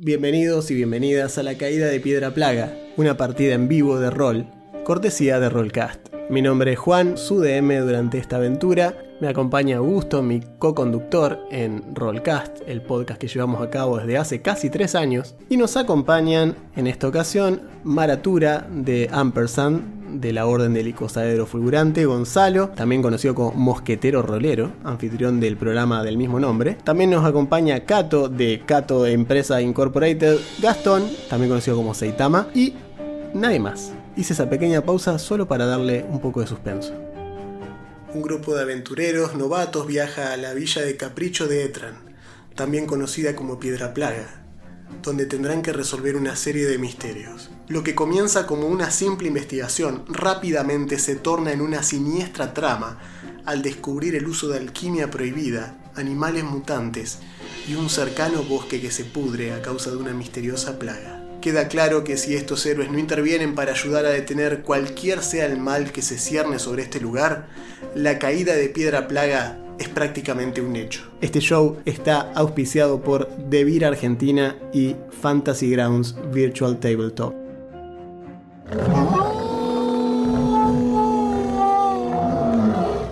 Bienvenidos y bienvenidas a La Caída de Piedra Plaga, una partida en vivo de rol, cortesía de Rollcast. Mi nombre es Juan, su DM durante esta aventura. Me acompaña Augusto, mi co-conductor en Rollcast, el podcast que llevamos a cabo desde hace casi 3 años. Y nos acompañan en esta ocasión Mara de Ampersand, de la Orden del Icosaedro Fulgurante, Gonzalo, también conocido como Mosquetero Rolero, anfitrión del programa del mismo nombre. También nos acompaña Cato, de Cato Empresa Incorporated, Gastón, también conocido como Saitama, y nadie más. Hice esa pequeña pausa solo para darle un poco de suspenso. Un grupo de aventureros novatos viaja a la villa de Capricho de Etran, también conocida como Piedra Plaga, donde tendrán que resolver una serie de misterios. Lo que comienza como una simple investigación rápidamente se torna en una siniestra trama al descubrir el uso de alquimia prohibida, animales mutantes y un cercano bosque que se pudre a causa de una misteriosa plaga. Queda claro que si estos héroes no intervienen para ayudar a detener cualquier sea el mal que se cierne sobre este lugar, la caída de Piedra Plaga es prácticamente un hecho. Este show está auspiciado por Devir Argentina y Fantasy Grounds Virtual Tabletop.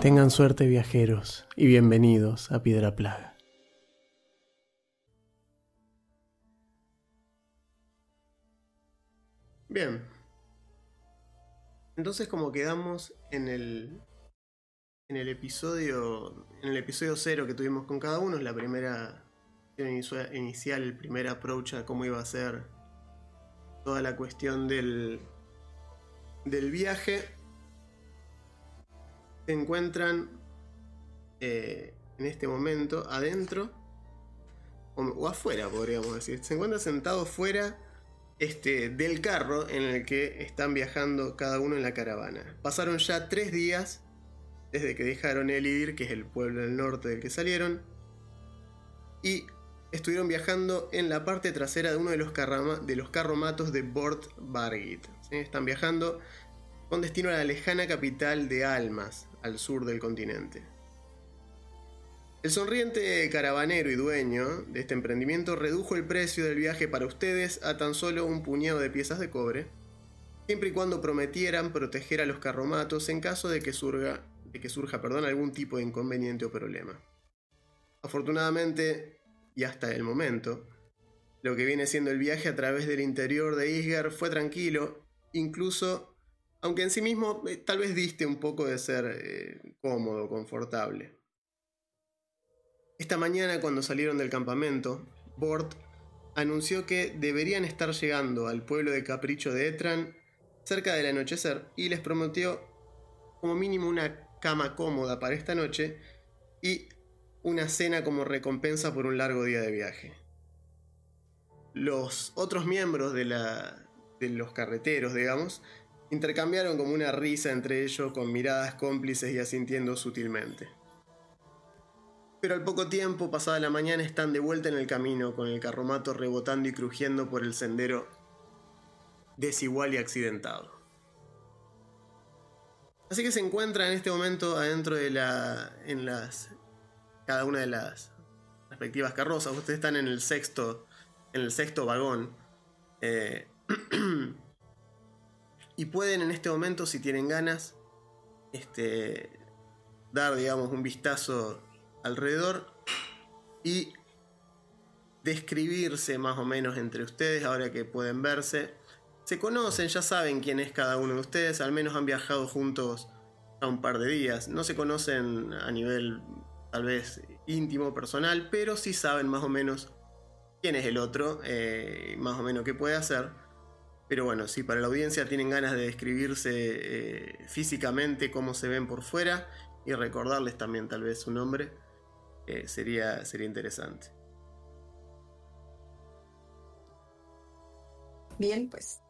Tengan suerte, viajeros, y bienvenidos a Piedra Plaga. Bien, entonces como quedamos en el episodio 0 que tuvimos con cada uno, es la primera inicial, el primer approach a cómo iba a ser toda la cuestión del viaje. Se encuentran en este momento adentro o afuera, podríamos decir. Se encuentran sentados fuera del carro en el que están viajando cada uno en la caravana. Pasaron ya 3 días desde que dejaron Elidir, que es el pueblo del norte del que salieron, y estuvieron viajando en la parte trasera de uno de los carromatos de Bort Bargit. ¿Sí? Están viajando con destino a la lejana capital de Almas, al sur del continente. El sonriente caravanero y dueño de este emprendimiento redujo el precio del viaje para ustedes a tan solo un puñado de piezas de cobre, siempre y cuando prometieran proteger a los carromatos en caso de que surja algún tipo de inconveniente o problema. Afortunadamente, y hasta el momento, lo que viene siendo el viaje a través del interior de Isger fue tranquilo, incluso, aunque en sí mismo tal vez diste un poco de ser cómodo, confortable. Esta mañana, cuando salieron del campamento, Bort anunció que deberían estar llegando al pueblo de Capricho de Etran cerca del anochecer y les prometió como mínimo una cama cómoda para esta noche y una cena como recompensa por un largo día de viaje. Los otros miembros de los carreteros, digamos, intercambiaron como una risa entre ellos con miradas cómplices y asintiendo sutilmente. Pero al poco tiempo, pasada la mañana, están de vuelta en el camino, con el carromato rebotando y crujiendo por el sendero desigual y accidentado. Así que se encuentran en este momento adentro de cada una de las respectivas carrozas. Ustedes están en el sexto vagón. Y pueden en este momento, si tienen ganas, dar, digamos, un vistazo alrededor y describirse más o menos entre ustedes. Ahora que pueden verse, se conocen, ya saben quién es cada uno de ustedes, al menos han viajado juntos a un par de días. No se conocen a nivel tal vez íntimo, personal, pero sí saben más o menos quién es el otro, más o menos qué puede hacer. Pero bueno, si para la audiencia tienen ganas de describirse físicamente, cómo se ven por fuera, y recordarles también tal vez su nombre, sería interesante. Bien, pues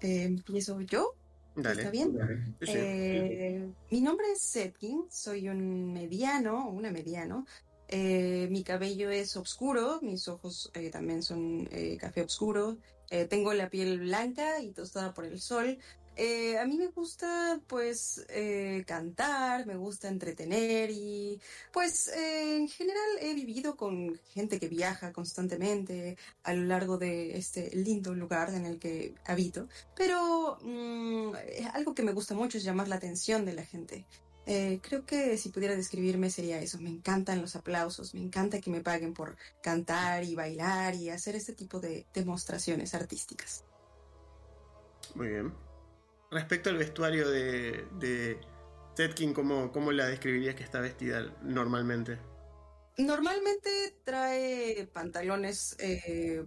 empiezo yo. Dale. ¿Está bien? Dale. Sí. Mi nombre es Setkin, soy un mediano, una mediano. Mi cabello es oscuro, mis ojos también son café oscuro. Tengo la piel blanca y tostada por el sol. A mí me gusta, pues, cantar, me gusta entretener y, pues, en general he vivido con gente que viaja constantemente a lo largo de este lindo lugar en el que habito, pero algo que me gusta mucho es llamar la atención de la gente. Creo que si pudiera describirme sería eso. Me encantan los aplausos, me encanta que me paguen por cantar y bailar y hacer este tipo de demostraciones artísticas. Muy bien. Respecto al vestuario de Setkin, ¿cómo la describirías que está vestida normalmente? Normalmente trae pantalones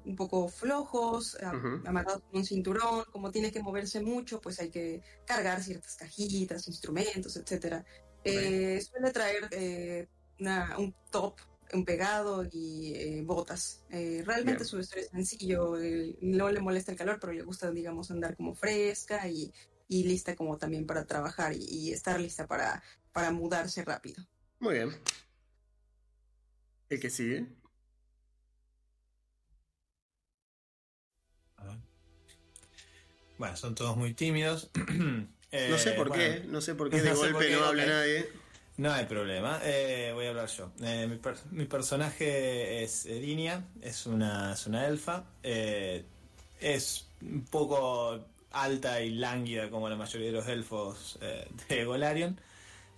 un poco flojos, uh-huh, amarrados con un cinturón. Como tiene que moverse mucho, pues hay que cargar ciertas cajitas, instrumentos, etc. Okay. Suele traer un top, un pegado y botas. Realmente bien. Su vestuario es sencillo, no le molesta el calor, pero le gusta, digamos, andar como fresca y lista como también para trabajar y estar lista para mudarse rápido. Muy bien. ¿El que sigue? Bueno, son todos muy tímidos. No sé por qué de golpe no habla nadie. No hay problema, voy a hablar yo. Mi personaje es Erinia, es una elfa. Es un poco alta y lánguida como la mayoría de los elfos de Golarion.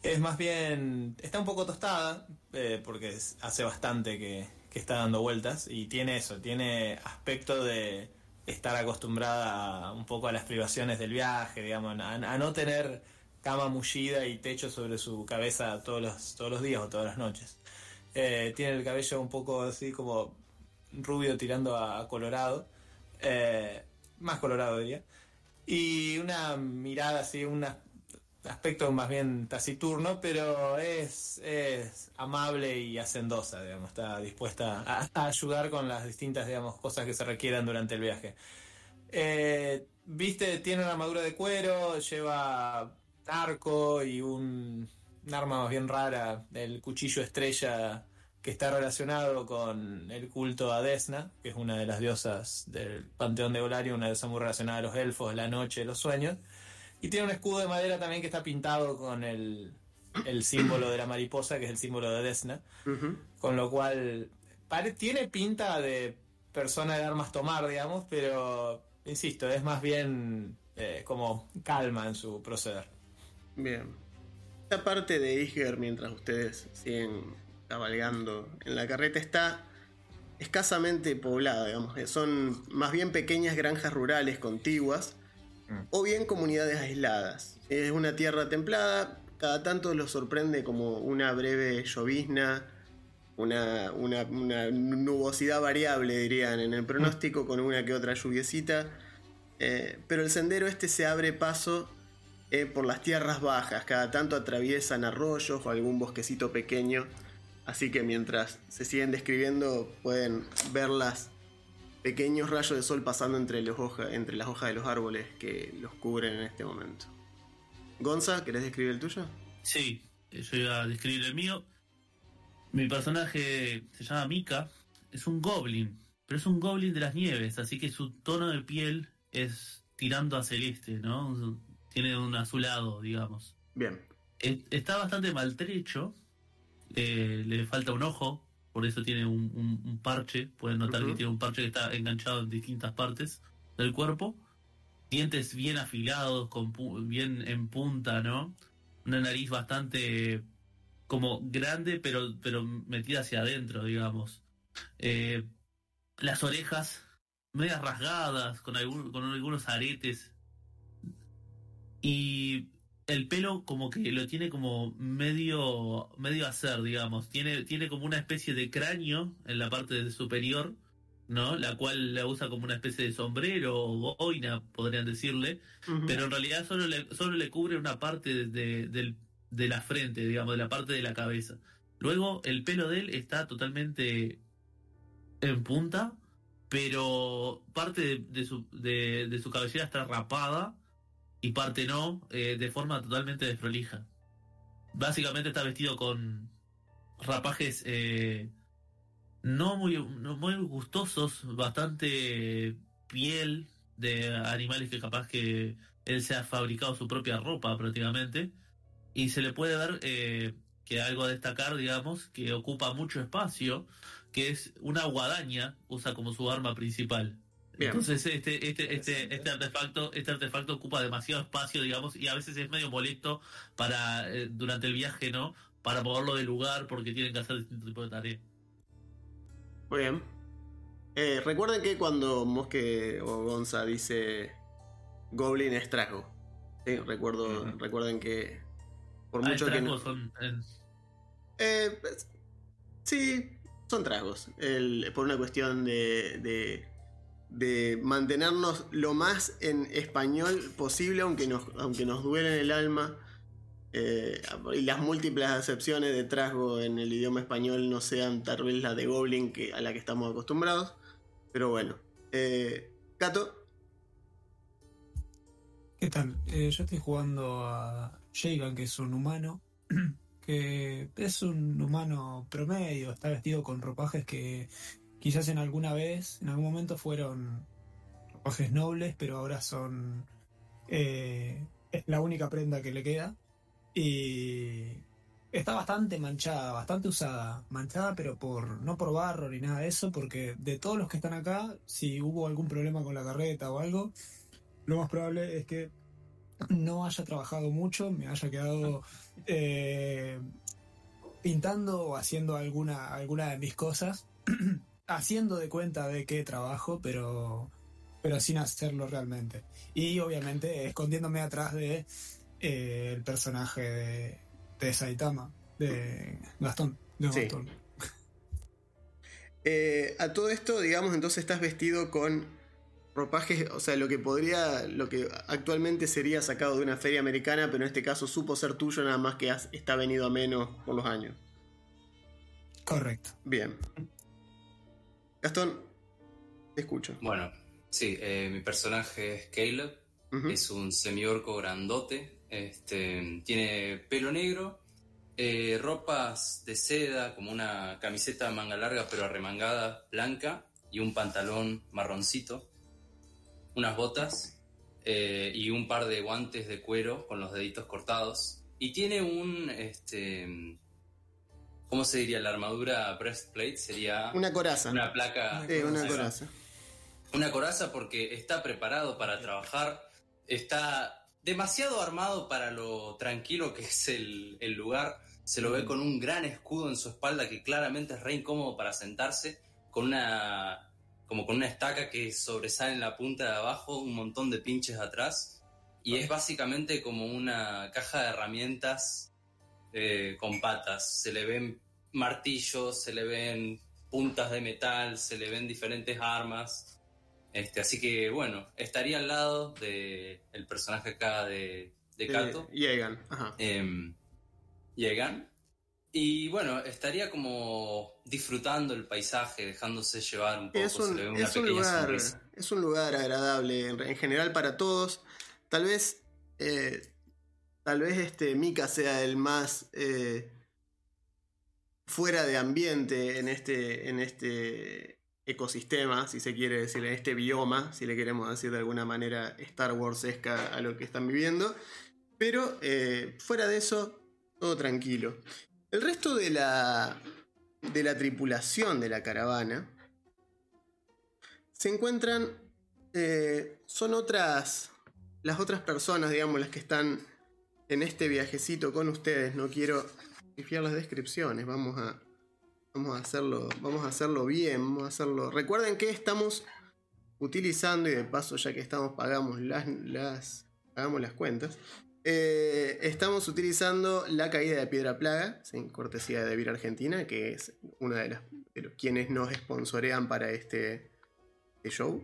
Es más bien, está un poco tostada, porque hace bastante que está dando vueltas y tiene aspecto de estar acostumbrada un poco a las privaciones del viaje, digamos, a no tener cama mullida y techo sobre su cabeza todos los días o todas las noches. Tiene el cabello un poco así como rubio tirando a colorado, más colorado diría, y una mirada así, aspecto más bien taciturno, pero es amable y hacendosa, digamos, está dispuesta a ayudar con las distintas, digamos, cosas que se requieran durante el viaje. Tiene una armadura de cuero, lleva arco y un arma más bien rara, el cuchillo estrella, que está relacionado con el culto a Desna, que es una de las diosas del panteón de Olario, una diosa muy relacionada a los elfos, la noche, los sueños. Y tiene un escudo de madera también que está pintado con el símbolo de la mariposa, que es el símbolo de Desna. Uh-huh. Con lo cual, tiene pinta de persona de armas tomar, digamos, pero, insisto, es más bien como calma en su proceder. Bien. Esta parte de Isger, mientras ustedes siguen cabalgando en la carreta, está escasamente poblada, digamos. Son más bien pequeñas granjas rurales contiguas, o bien comunidades aisladas. Es una tierra templada, cada tanto los sorprende como una breve llovizna, una nubosidad variable, dirían, en el pronóstico, con una que otra lluviecita. Pero el sendero se abre paso por las tierras bajas, cada tanto atraviesan arroyos o algún bosquecito pequeño, así que mientras se siguen describiendo pueden verlas. Pequeños rayos de sol pasando entre las hojas de los árboles que los cubren en este momento. Gonza, ¿querés describir el tuyo? Sí, yo iba a describir el mío. Mi personaje se llama Mika, es un goblin, pero es un goblin de las nieves, así que su tono de piel es tirando a celeste, ¿no? Tiene un azulado, digamos. Bien. Está bastante maltrecho, le falta un ojo. Por eso tiene un parche. Pueden notar, uh-huh, que tiene un parche que está enganchado en distintas partes del cuerpo. Dientes bien afilados, bien en punta, ¿no? Una nariz bastante como grande, pero metida hacia adentro, digamos. Las orejas medias rasgadas, con algunos aretes. Y el pelo como que lo tiene como medio hacer, digamos. Tiene como una especie de cráneo en la parte superior, ¿no? La cual la usa como una especie de sombrero o boina, podrían decirle. Uh-huh. Pero en realidad solo le cubre una parte de la frente, digamos, de la parte de la cabeza. Luego el pelo de él está totalmente en punta, pero parte de su cabellera está rapada y parte no, de forma totalmente desprolija. Básicamente está vestido con rapajes no muy gustosos, bastante piel de animales que capaz que Él se ha fabricado su propia ropa prácticamente, y se le puede ver que algo a destacar, digamos, que ocupa mucho espacio, que es una guadaña, usa como su arma principal. Bien. Entonces este artefacto ocupa demasiado espacio, digamos, y a veces es medio molesto para durante el viaje, ¿no? Para moverlo de lugar, porque tienen que hacer distinto tipo de tareas. Muy bien. Recuerden que cuando Mosque o Gonza dice Goblin es trasgo, ¿sí? Recuerden que por mucho que no... son... sí, son trasgos. Por una cuestión de mantenernos lo más en español posible, aunque nos duele en el alma. Y las múltiples acepciones de trasgo en el idioma español no sean tal vez la de Goblin a la que estamos acostumbrados. Pero bueno, Cato. ¿Qué tal? Yo estoy jugando a Shigan, que es un humano, que es un humano promedio, está vestido con ropajes que quizás en algún momento fueron ropajes nobles, pero ahora son es la única prenda que le queda. Y está bastante manchada, bastante usada. Manchada, pero no por barro ni nada de eso, porque de todos los que están acá, si hubo algún problema con la carreta o algo, lo más probable es que no haya trabajado mucho, me haya quedado pintando o haciendo alguna de mis cosas, haciendo de cuenta de que trabajo, pero sin hacerlo realmente. Y obviamente escondiéndome atrás de... el personaje de Saitama, de Gastón. Sí. A todo esto, digamos, entonces estás vestido con ropajes, o sea, lo que actualmente sería sacado de una feria americana, pero en este caso supo ser tuyo, nada más que está venido a menos por los años. Correcto. Bien. Gastón, te escucho. Bueno, sí, mi personaje es Caleb. Uh-huh. Es un semiorco grandote. Tiene pelo negro, ropas de seda, como una camiseta manga larga pero arremangada, blanca, y un pantalón marroncito, unas botas y un par de guantes de cuero con los deditos cortados. Y tiene un, ¿cómo se diría? La armadura breastplate sería... Una coraza. Una placa. Sí, una coraza. Una coraza, porque está preparado para trabajar, está... demasiado armado para lo tranquilo que es el lugar. Se lo ve con un gran escudo en su espalda, que claramente es re incómodo para sentarse, con una estaca que sobresale en la punta de abajo, un montón de pinches atrás, y es básicamente como una caja de herramientas con patas. Se le ven martillos, se le ven puntas de metal, se le ven diferentes armas. Así que bueno, estaría al lado del personaje acá de Cato. Llegan. Ajá. Llegan. Y bueno, estaría como disfrutando el paisaje, dejándose llevar un poco. Es un lugar agradable en general para todos. Tal vez Mika sea el más fuera de ambiente en este ecosistema, si se quiere decir, en este bioma, si le queremos decir de alguna manera Star Wars-esca a lo que están viviendo, pero fuera de eso, todo tranquilo. El resto de la tripulación de la caravana se encuentran, son las otras personas, digamos, las que están en este viajecito con ustedes. No quiero desviar las descripciones, vamos a hacerlo bien. Recuerden que estamos utilizando, y de paso, ya que estamos, pagamos las cuentas. Estamos utilizando La Caída de Piedra Plaga, sin cortesía de Devir Argentina, que es una de los quienes nos sponsorean para este show.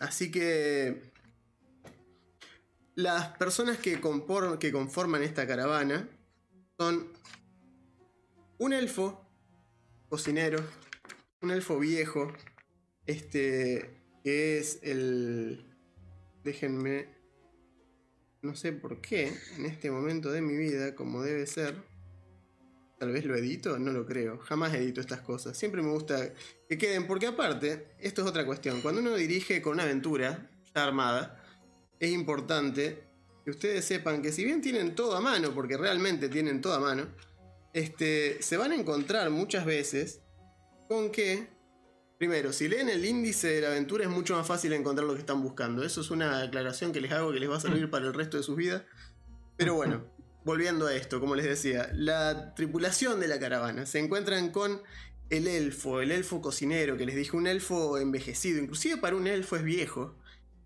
Así que las personas que conforman esta caravana son... un elfo cocinero, un elfo viejo, que es el... déjenme, no sé por qué, en este momento de mi vida, como debe ser, tal vez lo edito, no lo creo, jamás edito estas cosas, siempre me gusta que queden, porque aparte, esto es otra cuestión, cuando uno dirige con una aventura ya armada, es importante que ustedes sepan que si bien tienen todo a mano, porque realmente tienen todo a mano, se van a encontrar muchas veces con que, primero, si leen el índice de la aventura es mucho más fácil encontrar lo que están buscando. Eso es una aclaración que les hago que les va a servir para el resto de sus vidas. Pero bueno, volviendo a esto, como les decía, la tripulación de la caravana se encuentran con el elfo cocinero, que les dije, un elfo envejecido, inclusive para un elfo es viejo.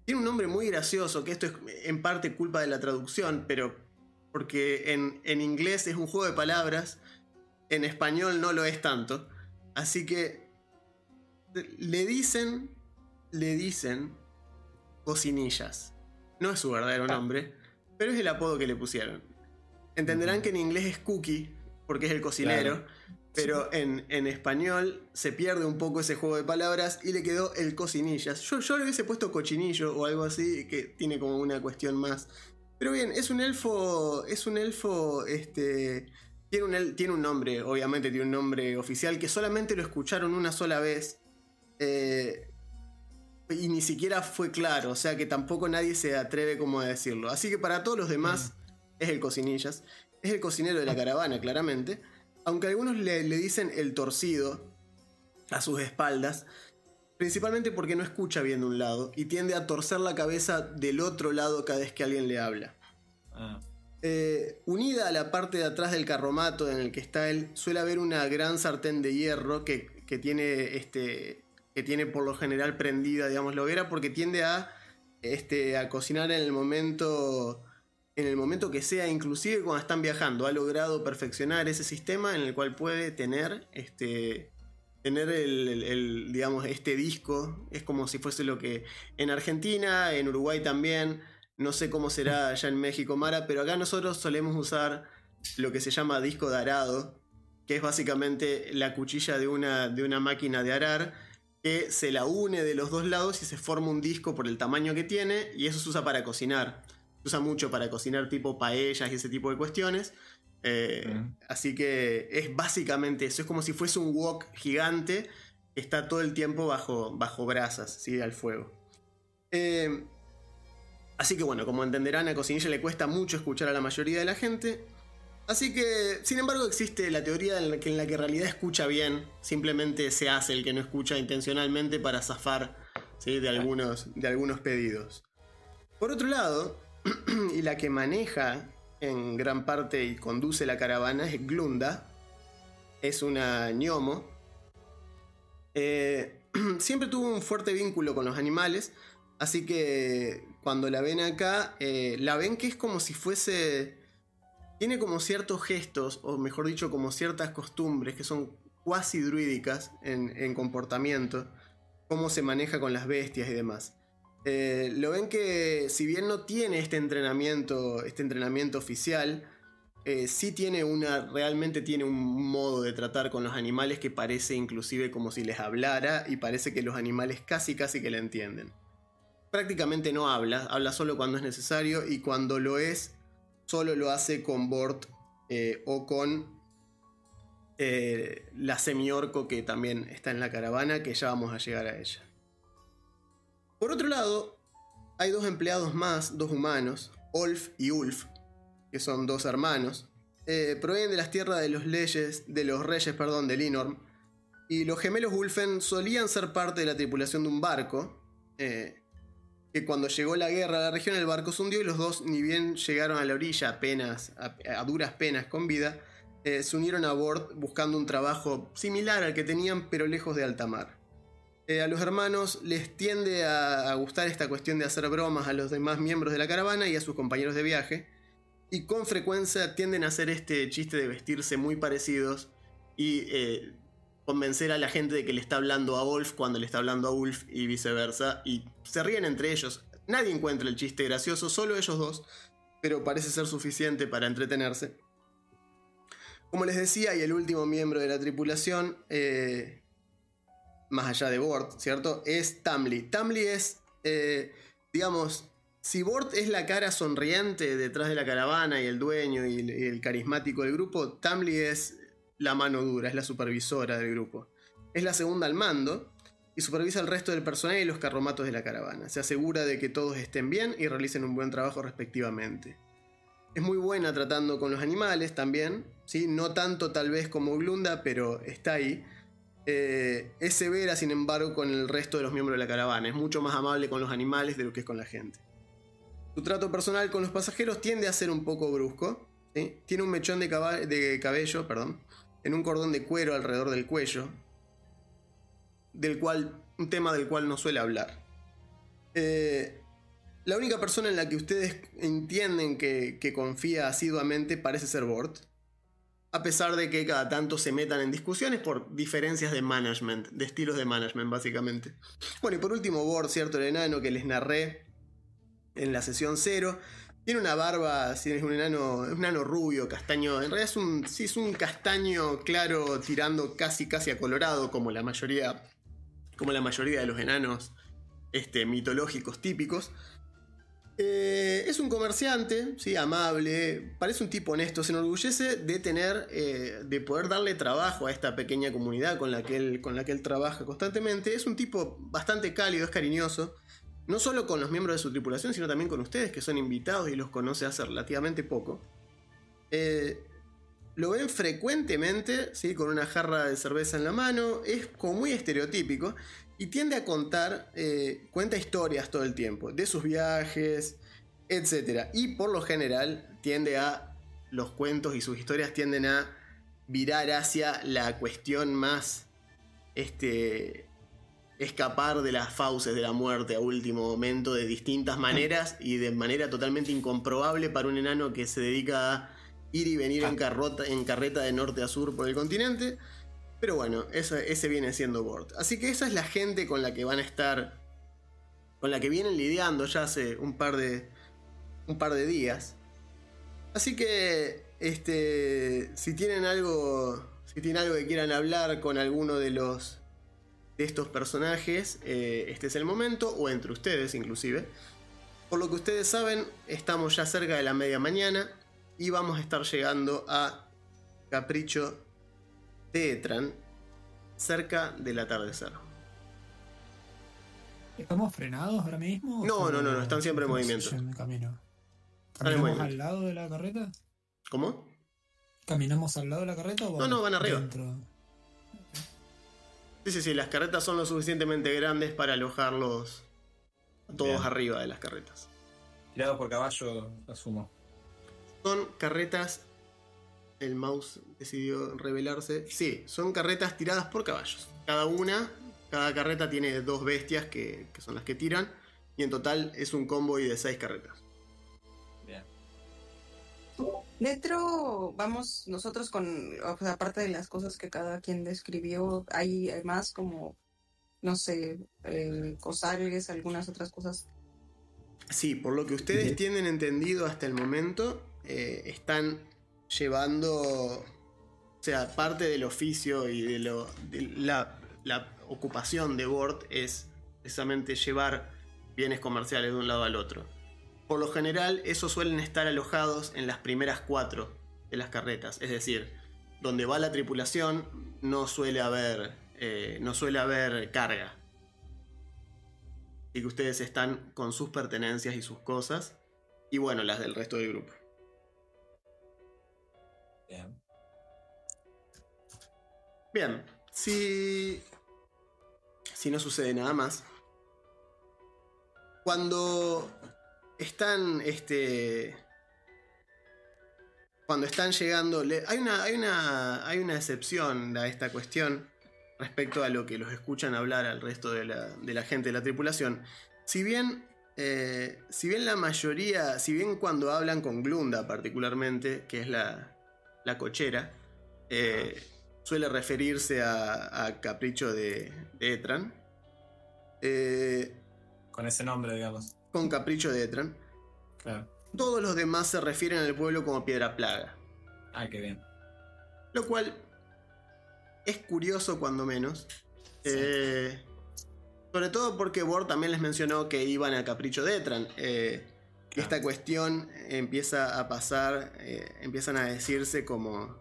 Tiene un nombre muy gracioso, que esto es en parte culpa de la traducción, pero porque en inglés es un juego de palabras, en español no lo es tanto. Así que le dicen Cocinillas. No es su verdadero nombre, pero es el apodo que le pusieron. Entenderán que en inglés es Cookie, porque es el cocinero, pero en español se pierde un poco ese juego de palabras y le quedó el Cocinillas. Yo le hubiese puesto Cochinillo o algo así, que tiene como una cuestión más. Pero bien, es un elfo, tiene un nombre, obviamente tiene un nombre oficial, que solamente lo escucharon una sola vez, y ni siquiera fue claro, o sea que tampoco nadie se atreve como a decirlo. Así que para todos los demás es el Cocinillas, es el cocinero de la caravana, claramente. Aunque algunos le dicen el torcido a sus espaldas, principalmente porque no escucha bien de un lado y tiende a torcer la cabeza del otro lado cada vez que alguien le habla. Unida a la parte de atrás del carromato en el que está él, suele haber una gran sartén de hierro que tiene por lo general prendida, digamos, la hoguera, porque tiende a cocinar en el momento que sea, inclusive cuando están viajando. Ha logrado perfeccionar ese sistema en el cual puede tener el digamos, este disco. Es como si fuese lo que en Argentina, en Uruguay también, no sé cómo será allá en México, Mara, pero acá nosotros solemos usar lo que se llama disco de arado, que es básicamente la cuchilla de una máquina de arar, que se la une de los dos lados y se forma un disco por el tamaño que tiene, y eso se usa para cocinar. Se usa mucho para cocinar tipo paellas y ese tipo de cuestiones. Así que es básicamente eso. Es como si fuese un wok gigante que está todo el tiempo bajo brasas, ¿sí? Al fuego. Así que bueno, como entenderán, a Cocinilla le cuesta mucho escuchar a la mayoría de la gente. Así que, sin embargo, existe la teoría en la que en realidad escucha bien. Simplemente se hace el que no escucha intencionalmente para zafar, ¿sí? de algunos pedidos. Por otro lado, y la que maneja en gran parte y conduce la caravana es Glunda. Es una gnomo. Siempre tuvo un fuerte vínculo con los animales, así que cuando la ven acá, la ven que es como si fuese... Tiene como ciertos gestos, o mejor dicho, como ciertas costumbres que son cuasi druídicas en comportamiento, cómo se maneja con las bestias y demás. Lo ven que si bien no tiene este entrenamiento oficial, sí tiene realmente tiene un modo de tratar con los animales que parece inclusive como si les hablara, y parece que los animales casi que le entienden. Prácticamente no habla solo cuando es necesario, y cuando lo es, solo lo hace con Bort o con la semiorco, que también está en la caravana, que ya vamos a llegar a ella. Por otro lado, hay dos empleados más, dos humanos, Olf y Ulf, que son dos hermanos. Provienen de las tierras de los reyes, de Linorm, y los gemelos Ulfen solían ser parte de la tripulación de un barco, que cuando llegó la guerra a la región el barco se hundió y los dos, ni bien llegaron a la orilla, a duras penas con vida, se unieron a Bort buscando un trabajo similar al que tenían, pero lejos de alta mar. A los hermanos les tiende a gustar esta cuestión de hacer bromas a los demás miembros de la caravana y a sus compañeros de viaje, y con frecuencia tienden a hacer este chiste de vestirse muy parecidos y convencer a la gente de que le está hablando a Olf cuando le está hablando a Ulf y viceversa, y se ríen entre ellos. Nadie encuentra el chiste gracioso, solo ellos dos, pero parece ser suficiente para entretenerse. Como les decía, y el último miembro de la tripulación, más allá de Bort, ¿cierto?, es Tamli. Tamli es, digamos, si Bort es la cara sonriente detrás de la caravana y el dueño y el carismático del grupo, Tamli es la mano dura, es la supervisora del grupo. Es la segunda al mando, y supervisa el resto del personal y los carromatos de la caravana. Se asegura de que todos estén bien y realicen un buen trabajo respectivamente. Es muy buena tratando con los animales también, ¿sí? No tanto tal vez como Glunda, pero está ahí. Es severa, sin embargo, con el resto de los miembros de la caravana. Es mucho más amable con los animales de lo que es con la gente. Su trato personal con los pasajeros tiende a ser un poco brusco, ¿sí? Tiene un mechón de cabello en un cordón de cuero alrededor del cuello, un tema del cual no suele hablar. La única persona en la que ustedes entienden que confía asiduamente parece ser Bort, a pesar de que cada tanto se metan en discusiones por diferencias de management, de estilos de management básicamente. Bueno, y por último Bort, ¿cierto? El enano que les narré en la sesión 0, tiene una barba, si es un enano rubio, castaño, en realidad es un castaño claro tirando casi a colorado, como la mayoría de los enanos mitológicos típicos. Es un comerciante, ¿sí? Amable, parece un tipo honesto, se enorgullece de tener, de poder darle trabajo a esta pequeña comunidad con la que él trabaja constantemente. Es un tipo bastante cálido, es cariñoso, no solo con los miembros de su tripulación, sino también con ustedes, que son invitados y los conoce hace relativamente poco. Lo ven frecuentemente, ¿sí? Con una jarra de cerveza en la mano, es como muy estereotípico. Y tiende a cuenta historias todo el tiempo, de sus viajes, etc. Y por lo general los cuentos y sus historias tienden a virar hacia la cuestión más, escapar de las fauces de la muerte a último momento de distintas maneras y de manera totalmente incomprobable para un enano que se dedica a ir y venir en carreta de norte a sur por el continente. Pero bueno, ese viene siendo Bort. Así que esa es la gente con la que vienen lidiando ya hace un par de días. Así que si tienen algo que quieran hablar con alguno de estos personajes, este es el momento, o entre ustedes inclusive. Por lo que ustedes saben, estamos ya cerca de la media mañana y vamos a estar llegando a Capricho de Etran, cerca del atardecer. ¿Estamos frenados ahora mismo? No, están siempre en movimiento. ¿Caminamos al lado de la carreta? ¿Cómo? ¿Caminamos al lado de la carreta o no, van arriba? Dentro? Sí, las carretas son lo suficientemente grandes para alojarlos todos. Bien. Arriba de las carretas. Tirados por caballo, asumo. Son carretas... El mouse decidió revelarse. Sí, son carretas tiradas por caballos. Cada carreta tiene dos bestias que son las que tiran. Y en total es un convoy de 6 carretas. Bien. Dentro vamos nosotros aparte de las cosas que cada quien describió, hay además como, no sé, cosales, algunas otras cosas. Sí, por lo que ustedes tienen entendido hasta el momento, están... llevando, o sea, parte del oficio y de la ocupación de Bort es precisamente llevar bienes comerciales de un lado al otro. Por lo general, esos suelen estar alojados en las primeras 4 de las carretas, es decir, donde va la tripulación no suele haber carga. Así que ustedes están con sus pertenencias y sus cosas, y bueno, las del resto del grupo. Bien, si no sucede nada más, cuando están llegando, hay una excepción a esta cuestión respecto a lo que los escuchan hablar al resto de la gente de la tripulación. Si bien la mayoría, cuando hablan con Glunda particularmente, que es la cochera, suele referirse a Capricho de Etran. Con ese nombre, digamos. Con Capricho de Etran. Claro. Todos los demás se refieren al pueblo como Piedra Plaga. Ah, qué bien. Lo cual es curioso, cuando menos. Sí. Sobre todo porque Bort también les mencionó que iban a Capricho de Etran. Esta cuestión empieza a pasar, empiezan a decirse como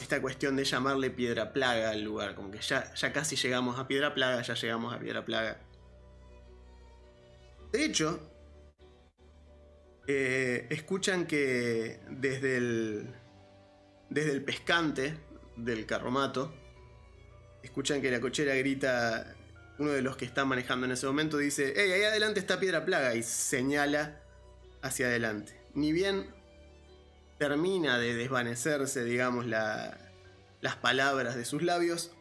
esta cuestión de llamarle Piedra Plaga al lugar, como que ya casi llegamos a Piedra Plaga, ya llegamos a Piedra Plaga. De hecho, escuchan que desde el pescante del carromato, escuchan que la cochera grita, uno de los que está manejando en ese momento dice: "¡Ey, ahí adelante está Piedra Plaga!", y señala hacia adelante. Ni bien termina de desvanecerse, digamos, las palabras de sus labios,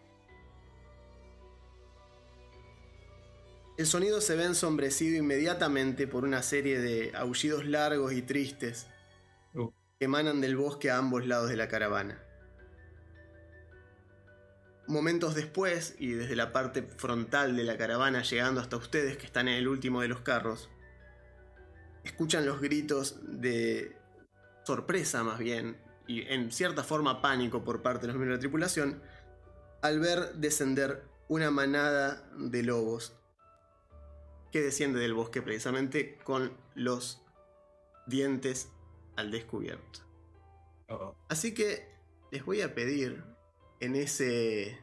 el sonido se ve ensombrecido inmediatamente por una serie de aullidos largos y tristes que emanan del bosque a ambos lados de la caravana. Momentos después, y desde la parte frontal de la caravana, llegando hasta ustedes, que están en el último de los carros, escuchan los gritos de sorpresa, más bien, y en cierta forma pánico por parte de los miembros de la tripulación, al ver descender una manada de lobos que desciende del bosque precisamente con los dientes al descubierto. Así que les voy a pedir, en ese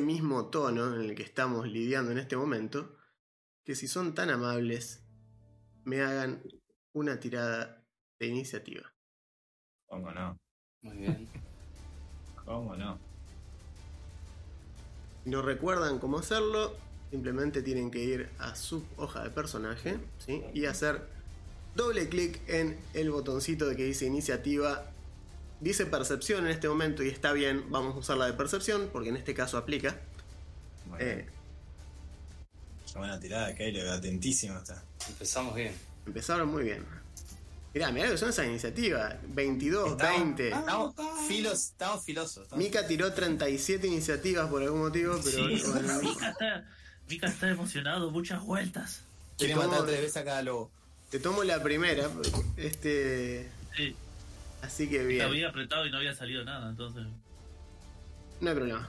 mismo tono en el que estamos lidiando en este momento, que si son tan amables me hagan una tirada de iniciativa. ¿Cómo no? Muy bien. ¿Cómo no? Si no recuerdan cómo hacerlo, simplemente tienen que ir a su hoja de personaje, ¿sí? Y hacer doble clic en el botoncito de que dice iniciativa. Dice percepción en este momento y está bien, vamos a usar la de percepción porque en este caso aplica. Bueno. Buena tirada, Caleb, atentísimo está. Empezamos bien. Empezaron muy bien. Mirá que son esas iniciativas. 22, estamos, 20. Estamos filosos. Mika tiró 37 iniciativas por algún motivo, pero... Sí. Bueno. Mika está emocionado, muchas vueltas. Quiere matar 3 veces a cada lobo. Te tomo la primera. Sí. Así que bien. Había apretado y no había salido nada, entonces. No hay problema.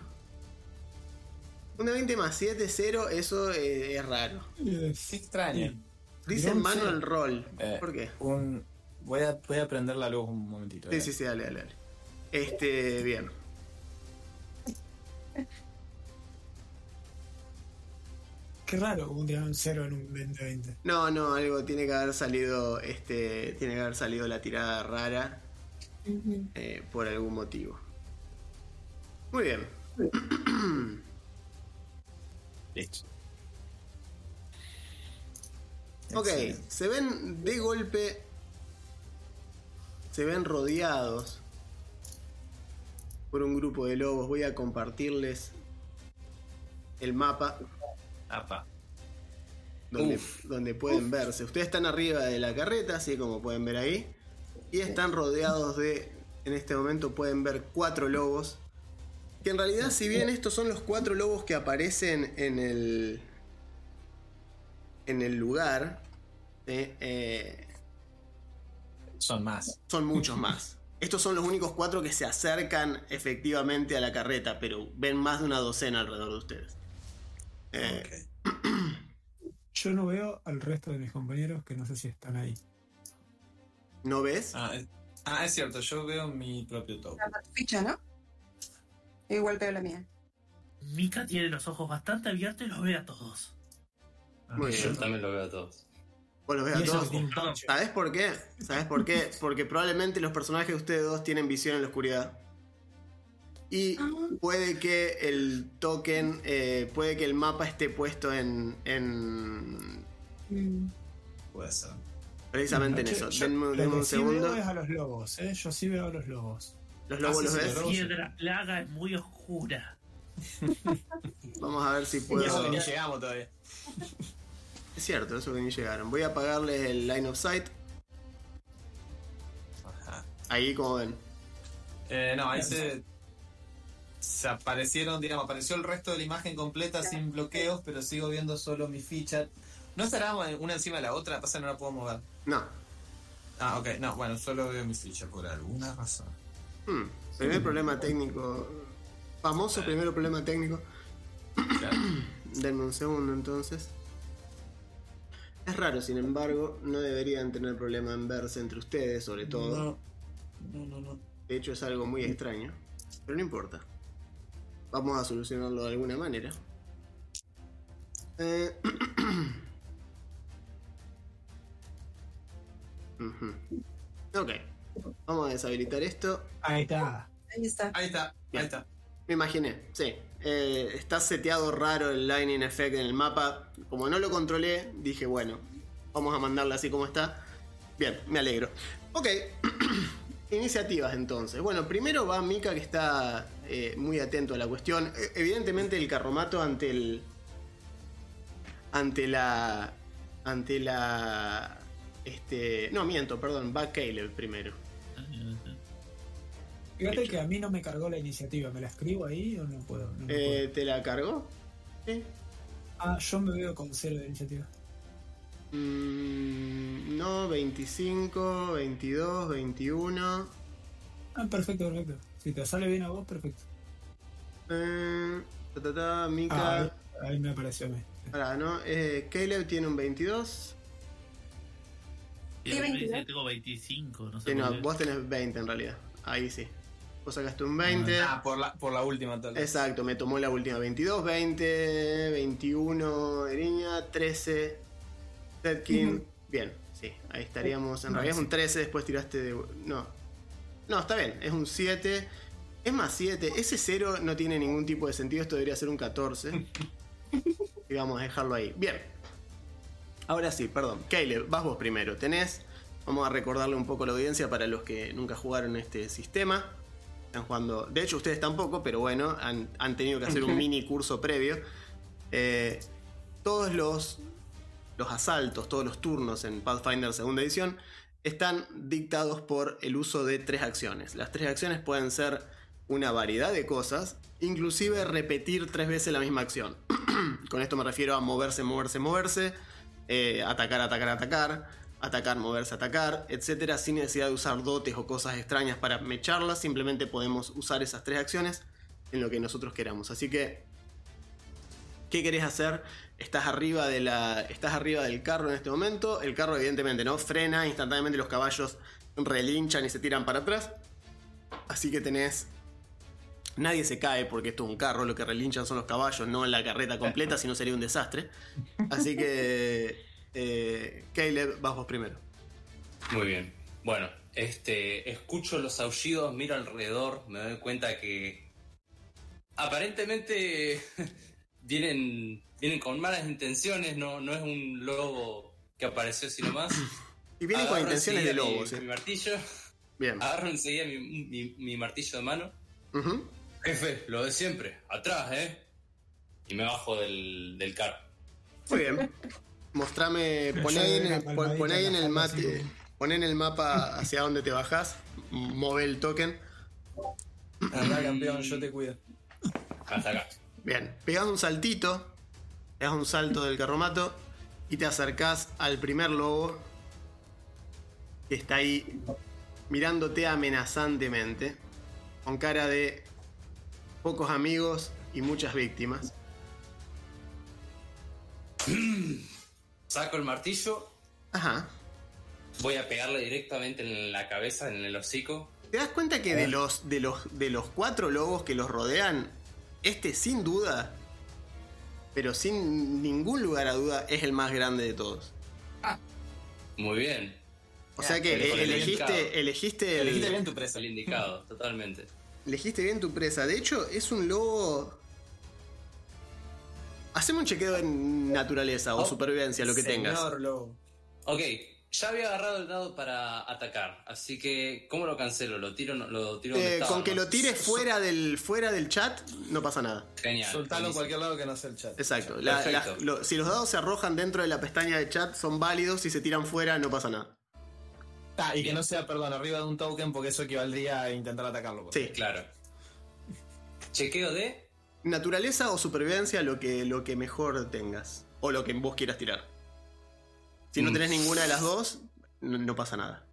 Una 20 más 7, 0, eso es raro. Es extraño. Dice manual roll. ¿Por qué? Voy a prender la luz un momentito. Sí, sí, dale. Bien. Qué raro como tirar un 0 en un 20-20. No, algo tiene que haber salido. Tiene que haber salido la tirada rara. Por algún motivo. Muy bien. Listo. Ok, excelente. Se ven de golpe. Se ven rodeados por un grupo de lobos. Voy a compartirles el mapa. Donde pueden verse. Ustedes están arriba de la carreta, así como pueden ver ahí. Y están rodeados de... En este momento pueden ver 4 lobos. Que en realidad, si bien estos son los 4 lobos que aparecen en el lugar... son más. Son muchos más. Estos son los únicos 4 que se acercan efectivamente a la carreta. Pero ven más de una docena alrededor de ustedes. Okay. Yo no veo al resto de mis compañeros, que no sé si están ahí. ¿No ves? Es cierto, yo veo mi propio token. La ficha, ¿no? Igual veo la mía. Mika tiene los ojos bastante abiertos y los ve a todos. Muy bien. Yo también los veo a todos. Vos los ves a todos. ¿Sabés por qué? Porque probablemente los personajes de ustedes dos tienen visión en la oscuridad. Y puede que el token, puede que el mapa esté puesto en... Puede ser. Precisamente en eso. Denme un segundo. Yo sí veo a los lobos, ¿eh? Yo sí veo a los lobos. ¿Los lobos los ves? La Piedra Plaga es muy oscura. Vamos a ver si puedo... Y eso que ni llegamos todavía. Es cierto, eso que ni llegaron. Voy a apagarles el line of sight. Ajá. Ahí, como ven. Ahí se aparecieron, digamos, apareció el resto de la imagen completa sin bloqueos, pero sigo viendo solo mi ficha. ¿No estará una encima de la otra? Pasa, no la puedo mover. No. Ah, ok. No, bueno, solo veo mi ficha por alguna razón. Primer problema técnico. Famoso primero problema técnico. Claro. Denme un segundo, entonces. Es raro, sin embargo, no deberían tener problema en verse entre ustedes, sobre todo. No. De hecho es algo muy extraño, pero no importa. Vamos a solucionarlo de alguna manera. Ok, vamos a deshabilitar esto. Ahí está. Ahí está. Ahí está. Bien. Ahí está. Me imaginé, sí. Está seteado raro el Lightning Effect en el mapa. Como no lo controlé, dije, bueno, vamos a mandarla así como está. Bien, me alegro. Ok, iniciativas entonces. Bueno, primero va Mika, que está muy atento a la cuestión. Evidentemente el carromato va Caleb primero. Fíjate que a mí no me cargó la iniciativa. ¿Me la escribo ahí o no puedo? No puedo. ¿Te la cargó? Sí. Ah, yo me veo con 0 de iniciativa. No, 25, 22, 21. Ah, perfecto. Si te sale bien a vos, perfecto. Mika. Ah, ahí me apareció a mí. Pará, ¿no? Caleb tiene un 22. Yo tengo 25, no sé. No, vos tenés 20 en realidad. Ahí sí. Vos sacaste un 20. Ah, por la última tal vez. Exacto, me tomó la última. 22, 20, 21, Erinia, 13, Setkin. Uh-huh. Bien, sí, ahí estaríamos. En realidad es un 13, después tiraste de... No, está bien, es un 7. Es más 7, ese 0 no tiene ningún tipo de sentido, esto debería ser un 14. Y vamos a dejarlo ahí. Bien. Ahora sí, perdón. Caleb, vas vos primero. Vamos a recordarle un poco a la audiencia para los que nunca jugaron este sistema. Están jugando... De hecho, ustedes tampoco, pero bueno, han tenido que hacer un mini curso previo. Todos los asaltos, todos los turnos en Pathfinder Segunda Edición están dictados por el uso de 3 acciones. Las 3 acciones pueden ser una variedad de cosas, inclusive repetir 3 veces la misma acción. Con esto me refiero a moverse, atacar, moverse, atacar, etcétera, sin necesidad de usar dotes o cosas extrañas para mecharlas. Simplemente podemos usar esas 3 acciones en lo que nosotros queramos. Así que, ¿qué querés hacer? Estás arriba del carro en este momento. El carro, evidentemente, ¿no? Frena instantáneamente, los caballos relinchan y se tiran para atrás. Así que nadie se cae porque esto es un carro, lo que relinchan son los caballos, no la carreta completa, si no sería un desastre. Así que... Caleb, vas vos primero. Muy bien. Bueno, escucho los aullidos, miro alrededor, me doy cuenta que aparentemente vienen con malas intenciones, no es un lobo que apareció sino más. Y vienen agarro con intenciones de lobo. Mi martillo. Bien. Agarro enseguida mi martillo de mano. Uh-huh. Jefe, lo de siempre, atrás, y me bajo del carro. Muy bien. Mostrame, poné en el mapa hacia dónde te bajás, move el token. Andá, campeón, yo te cuido. Hasta acá. Bien, pegás un salto del carromato y te acercás al primer lobo que está ahí mirándote amenazantemente, con cara de pocos amigos y muchas víctimas. Saco el martillo. Ajá. Voy a pegarle directamente en la cabeza, en el hocico. ¿Te das cuenta que de los 4 lobos que los rodean, sin duda, pero sin ningún lugar a duda, es el más grande de todos? Ah. Muy bien. O sea que elegiste bien tu presa. El indicado, totalmente. Elegiste bien tu presa. De hecho, es un lobo... Haceme un chequeo en naturaleza o supervivencia, lo que tengas. Lobo. Ok, ya había agarrado el dado para atacar, así que ¿cómo lo cancelo? ¿Lo tiro donde estaba? Con que lo tires fuera del chat, no pasa nada. Genial. Soltalo a cualquier lado que no sea el chat. Exacto. Si los dados se arrojan dentro de la pestaña de chat, son válidos. Si se tiran fuera, no pasa nada. Y bien. Que no sea, arriba de un token, porque eso equivaldría a intentar atacarlo. Sí, claro. Chequeo de... Naturaleza o supervivencia, lo que mejor tengas. O lo que vos quieras tirar. Si no tenés ninguna de las dos, no pasa nada.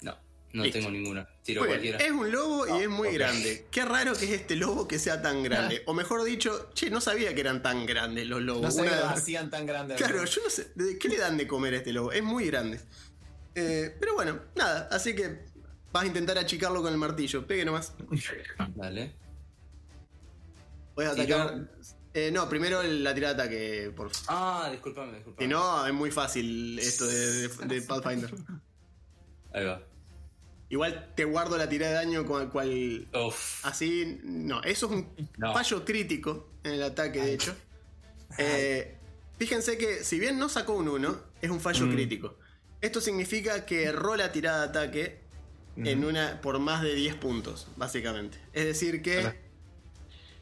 No Listo. Tengo ninguna. Tiro cualquiera. Es un lobo y es muy grande. Qué raro que es este lobo que sea tan grande. O mejor dicho, no sabía que eran tan grandes los lobos. No sabía que los hacían tan grandes. Claro, yo no sé. ¿Qué le dan de comer a este lobo? Es muy grande. Pero bueno, nada. Así que Vas a intentar achicarlo con el martillo. Pegue nomás. Dale. Voy a atacar. No, primero la tirada de ataque, por favor. Ah, discúlpame. Si no, es muy fácil esto de Pathfinder. Ahí va. Igual te guardo la tirada de daño con el cual. Uf. Así. No, eso es un fallo crítico en el ataque, de hecho. Fíjense que, si bien no sacó un 1, es un fallo crítico. Esto significa que erró la tirada de ataque en una, por más de 10 puntos, básicamente. Es decir que.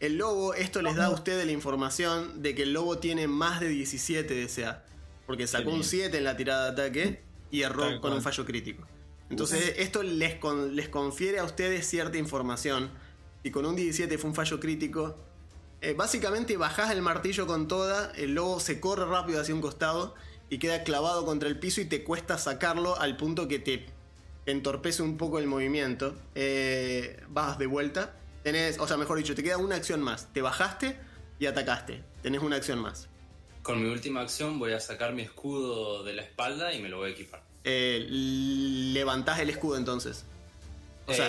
El lobo, esto les da a ustedes la información de que el lobo tiene más de 17 de CA. Porque sacó un 7 en la tirada de ataque y erró con un fallo crítico. Entonces esto les confiere a ustedes cierta información. Y con un 17 fue un fallo crítico. Básicamente bajás el martillo con toda, el lobo se corre rápido hacia un costado y queda clavado contra el piso y te cuesta sacarlo al punto que te entorpece un poco el movimiento. Vas de vuelta. Tenés, o sea, mejor dicho, te queda una acción más. Te bajaste y atacaste. Tenés una acción más. Con mi última acción voy a sacar mi escudo de la espalda y me lo voy a equipar. Levantás el escudo entonces. O sea,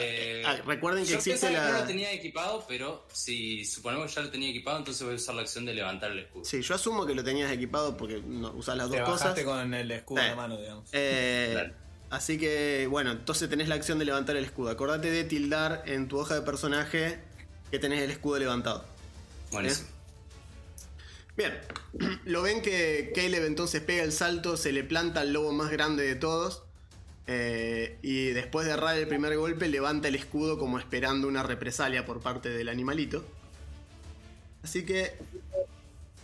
recuerden que existe la... Yo no lo tenía equipado, pero si suponemos que ya lo tenía equipado, entonces voy a usar la acción de levantar el escudo. Sí, yo asumo que lo tenías equipado porque no, usás las dos cosas. Te bajaste con el escudo en la mano, digamos. Así que, bueno, entonces tenés la acción de levantar el escudo. Acordate de tildar en tu hoja de personaje que tenés el escudo levantado. Buenísimo. Bien, lo ven que Caleb entonces pega el salto, se le planta al lobo más grande de todos y después de errar el primer golpe levanta el escudo como esperando una represalia por parte del animalito. Así que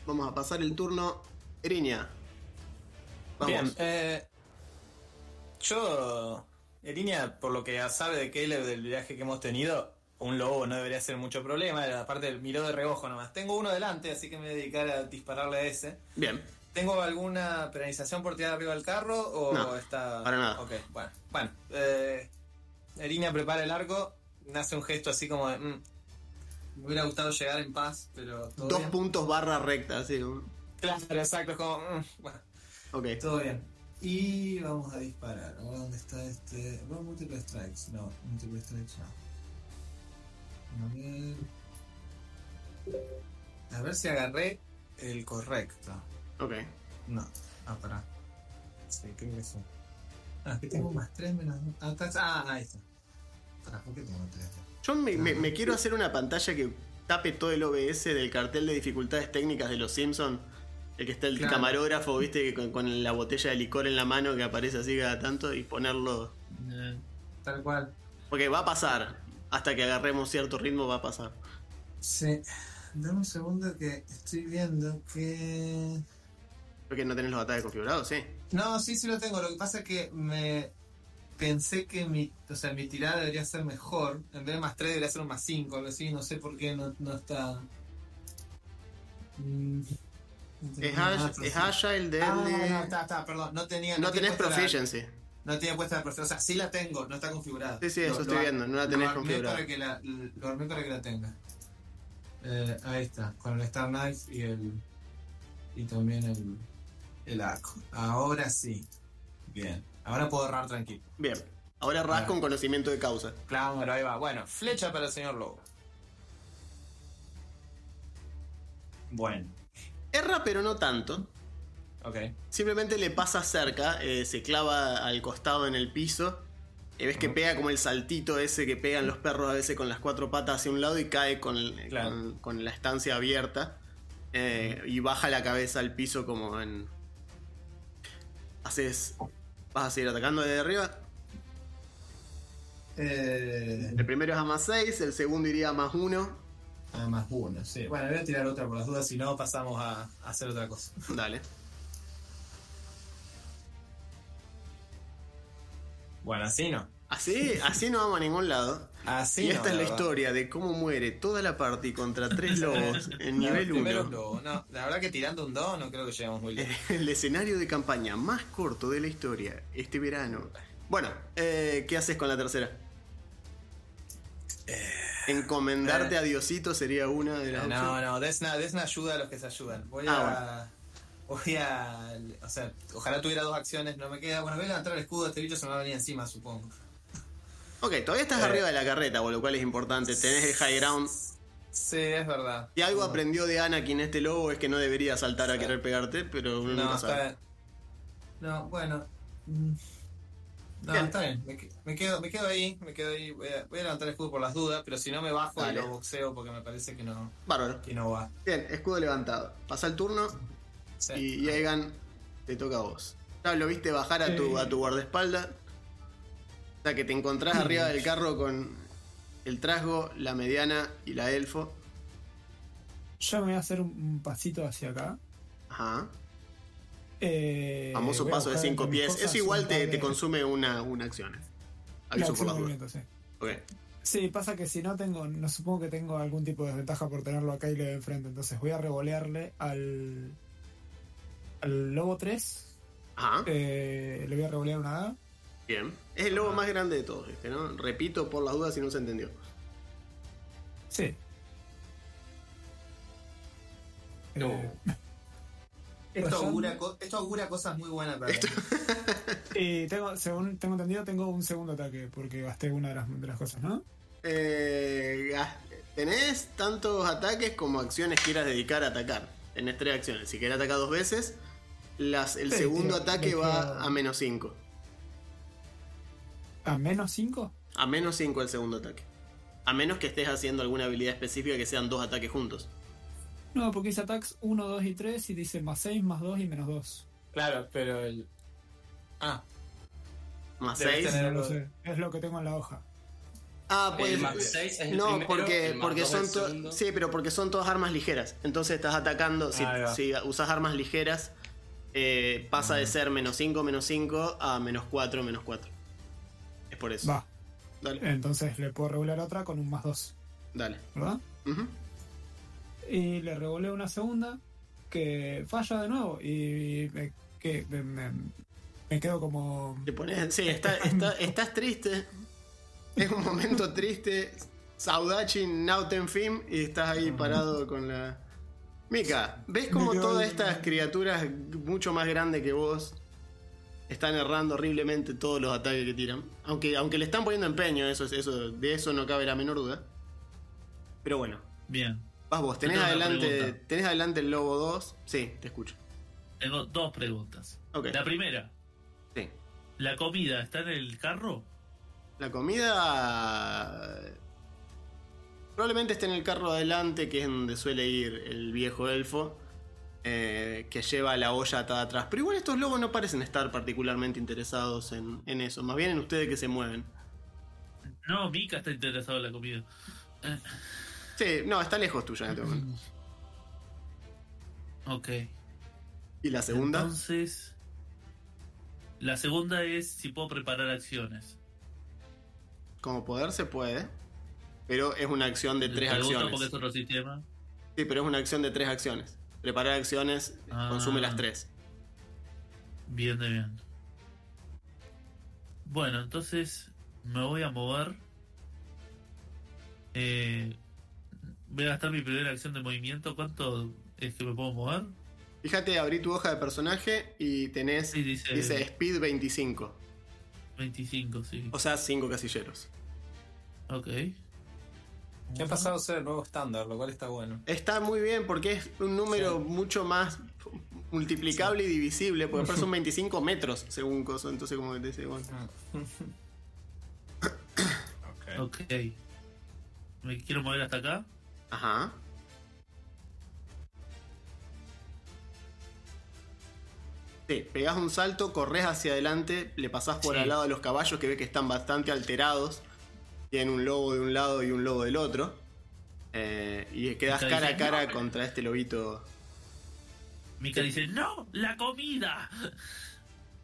vamos a pasar el turno. Erinia, vamos. Bien, yo, Erinia, por lo que sabe de Caleb, del viaje que hemos tenido, un lobo no debería ser mucho problema. Aparte miró de reojo nomás. Tengo uno delante, así que me voy a dedicar a dispararle a ese. Bien. ¿Tengo alguna penalización por tirar arriba del carro? O no, está... para nada. Ok, bueno. Erinia prepara el arco, hace un gesto así como de... Me hubiera gustado llegar en paz, pero... ¿todo dos bien? Puntos barra recta, así. Claro, exacto, es como... bueno, okay. Todo bien. Y vamos a disparar. Ahora, ¿dónde está este? Bueno, múltiples strikes. No, múltiples strikes no. A ver si agarré el correcto. Ok. No. Pará. Sí, creo que eso. Aquí tengo más 3 menos 2. Ahí está. Pará, ¿por qué tengo 3? Yo me quiero hacer una pantalla que tape todo el OBS del cartel de dificultades técnicas de los Simpsons. El que está el camarógrafo, viste, con la botella de licor en la mano que aparece así cada tanto y ponerlo... tal cual. Porque va a pasar. Hasta que agarremos cierto ritmo va a pasar. Sí. Dame un segundo que estoy viendo que... Creo que no tenés los ataques configurados, ¿sí? No, sí lo tengo. Lo que pasa es que me... Pensé que mi tirada debería ser mejor. En vez de más 3 debería ser un más 5. Algo así. No sé por qué no está... Es Agile de... no, está, perdón. No tenés Proficiency. No tenía puesta la Proficiency. O sea, sí la tengo, no está configurada. Sí, eso estoy viendo, no la tenés configurada. Lo armé para que la tenga. Ahí está, con el Star Knife y el... Y también el arco. Ahora sí. Bien. Ahora puedo errar tranquilo. Bien. Ahora errás con conocimiento de causa. Claro, ahí va. Bueno, flecha para el señor Lobo. Bueno. Erra, pero no tanto. Okay. Simplemente le pasa cerca, se clava al costado en el piso. Ves que pega como el saltito ese que pegan los perros a veces con las 4 patas hacia un lado y cae con la estancia abierta. Y baja la cabeza al piso como en... ¿Vas a seguir atacando desde arriba? El primero es a más 6, el segundo iría a más 1. Más 1, sí. Bueno, voy a tirar otra por las dudas, si no pasamos a hacer otra cosa. Dale. Bueno, así no. Así no vamos a ningún lado. Así y esta es la historia de cómo muere toda la party contra 3 lobos en nivel 1. No, la verdad que tirando un 2 no creo que lleguemos muy lejos. El escenario de campaña más corto de la historia este verano. Bueno, ¿qué haces con la tercera? Encomendarte a Diosito sería una de las... No, Desna ayuda a los que se ayudan. O sea, ojalá tuviera 2 acciones, no me queda... Bueno, voy a levantar el escudo, este bicho se me va a venir encima, supongo. Ok, todavía estás arriba de la carreta, por lo cual es importante. Tenés el high ground. Sí, es verdad. Y algo aprendió de Anakin este lobo, es que no debería saltar a querer pegarte, pero no, nunca sabe. No, bueno. No, bien. Está bien. Me quedo ahí. Voy a levantar el escudo por las dudas, pero si no me bajo y lo boxeo porque me parece que no. Bárbaro. Que no va. Bien, escudo levantado. Pasa el turno. Sí. Y Egan, te toca a vos. Ya lo viste bajar a tu guardaespaldas. O sea que te encontrás arriba del carro con el trasgo, la mediana y la elfo. Yo me voy a hacer un pasito hacia acá. Ajá. Famoso paso de 5 pies. Eso igual te consume una acción. Aviso por las dudas. Sí. Okay. Sí, pasa que si no tengo, no supongo que tengo algún tipo de desventaja por tenerlo acá y le doy enfrente. Entonces voy a revolearle al lobo 3. Ajá. Le voy a revolear una daga. Bien. Es el lobo más grande de todos, ¿viste, no? Repito por las dudas si no se entendió. Sí. No. Esto augura cosas muy buenas para mí. Y según tengo entendido, tengo un segundo ataque, porque gasté una de las cosas, ¿no? Tenés tantos ataques como acciones quieras dedicar a atacar. Tenés 3 acciones. Si querés atacar 2 veces, el segundo ataque va a menos 5. ¿A menos 5? A menos 5 el segundo ataque. A menos que estés haciendo alguna habilidad específica que sean 2 ataques juntos. No, porque dice attacks 1, 2 y 3 y dice más 6, más 2 y menos 2. Claro, pero el... Ah. Más 6. Es lo que tengo en la hoja. Ah, pues... El más 6 es el no, primero, porque son todas... Sí, pero porque son todas armas ligeras. Entonces estás atacando... Si usas armas ligeras, pasa de ser -5, -5 a -4, -4. Es por eso. Va. Dale. Entonces le puedo regular otra con un más 2. Dale. ¿Verdad? Uh-huh. Y le revoleo una segunda que falla de nuevo y me quedo como... Te pones, sí, estás triste. Es un momento triste. Saudachi Nauten Film y estás ahí parado con la... Mika, ¿ves cómo todas estas criaturas mucho más grandes que vos están errando horriblemente todos los ataques que tiran? Aunque le están poniendo empeño, eso, de eso no cabe la menor duda. Pero bueno. Bien. Vas vos, tenés adelante el lobo 2. Sí, te escucho. Tengo 2 preguntas. Okay. La primera. Sí. ¿La comida está en el carro? La comida... Probablemente esté en el carro adelante, que es donde suele ir el viejo elfo, que lleva la olla atada atrás. Pero igual estos lobos no parecen estar particularmente interesados en eso. Más bien en ustedes que se mueven. No, Mika está interesado en la comida. Sí, no, está lejos tuya en este momento. Ok. ¿Y la segunda? Entonces, la segunda es si puedo preparar acciones. Como poder se puede, pero es una acción de 3 acciones. Porque es otro sistema. Sí, pero es una acción de 3 acciones. Preparar acciones consume las 3. Bien, bien. Bueno, entonces me voy a mover. Voy a gastar mi primera acción de movimiento. ¿Cuánto es que me puedo mover? Fíjate, abrí tu hoja de personaje y tenés... Sí, dice Speed 25. 25, sí. O sea, 5 casilleros. Ok. Que ha pasado a ser el nuevo estándar, lo cual está bueno. Está muy bien porque es un número mucho más multiplicable y divisible. Porque son 25 metros, según Coso. Entonces, como que te dice... Bueno. Ok. Me quiero mover hasta acá. Ajá. Sí, pegás un salto, corres hacia adelante, le pasás por al lado de los caballos que ves que están bastante alterados. Tienen un lobo de un lado y un lobo del otro. Y quedás cara a cara contra este lobito. Mika dice, ¡no! ¡La comida!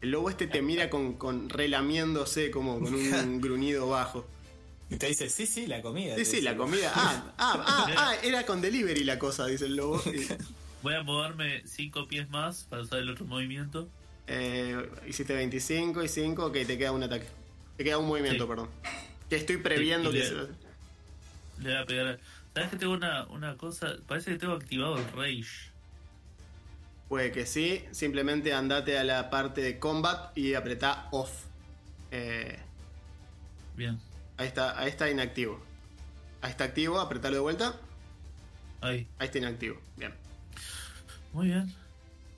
El lobo te mira con relamiéndose como con un gruñido bajo. Y te dice, sí, la comida. Sí, la comida. Era con delivery la cosa, dice el lobo. Voy a moverme 5 pies más para usar el otro movimiento. Hiciste 25 y 5, ok, te queda un ataque. Te queda un movimiento, perdón. Que estoy previendo que se... Le voy a pegar. ¿Sabes que tengo una cosa? Parece que tengo activado el Rage. Puede que sí, simplemente andate a la parte de combat y apretá off. Bien. Ahí está inactivo. Ahí está activo, apretalo de vuelta. Ahí. Ahí está inactivo, bien. Muy bien.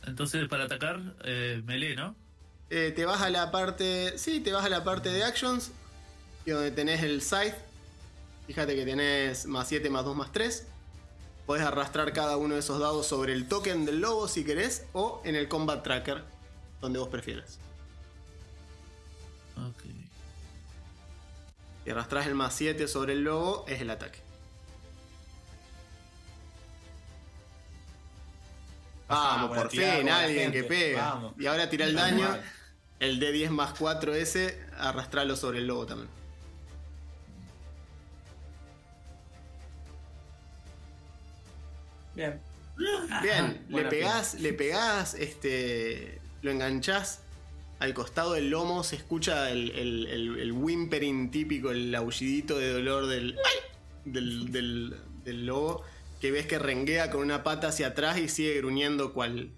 Entonces para atacar, melee, ¿no? Te vas a la parte... Sí, te vas a la parte de actions. Y donde tenés el scythe. Fíjate que tenés más 7, más 2, más 3. Podés arrastrar cada uno de esos dados sobre el token del lobo si querés. O en el combat tracker, donde vos prefieras. Ok. Si arrastrás el más 7 sobre el lobo, es el ataque. Vamos, por fin, alguien que pega. Vamos. Y ahora tira el daño. Mal. El D10 más 4 ese, arrastralo sobre el lobo también. Bien. Bien, le pegás, lo enganchás al costado del lomo, se escucha el whimpering típico, el aullidito de dolor del lobo, que ves que renguea con una pata hacia atrás y sigue gruñendo cual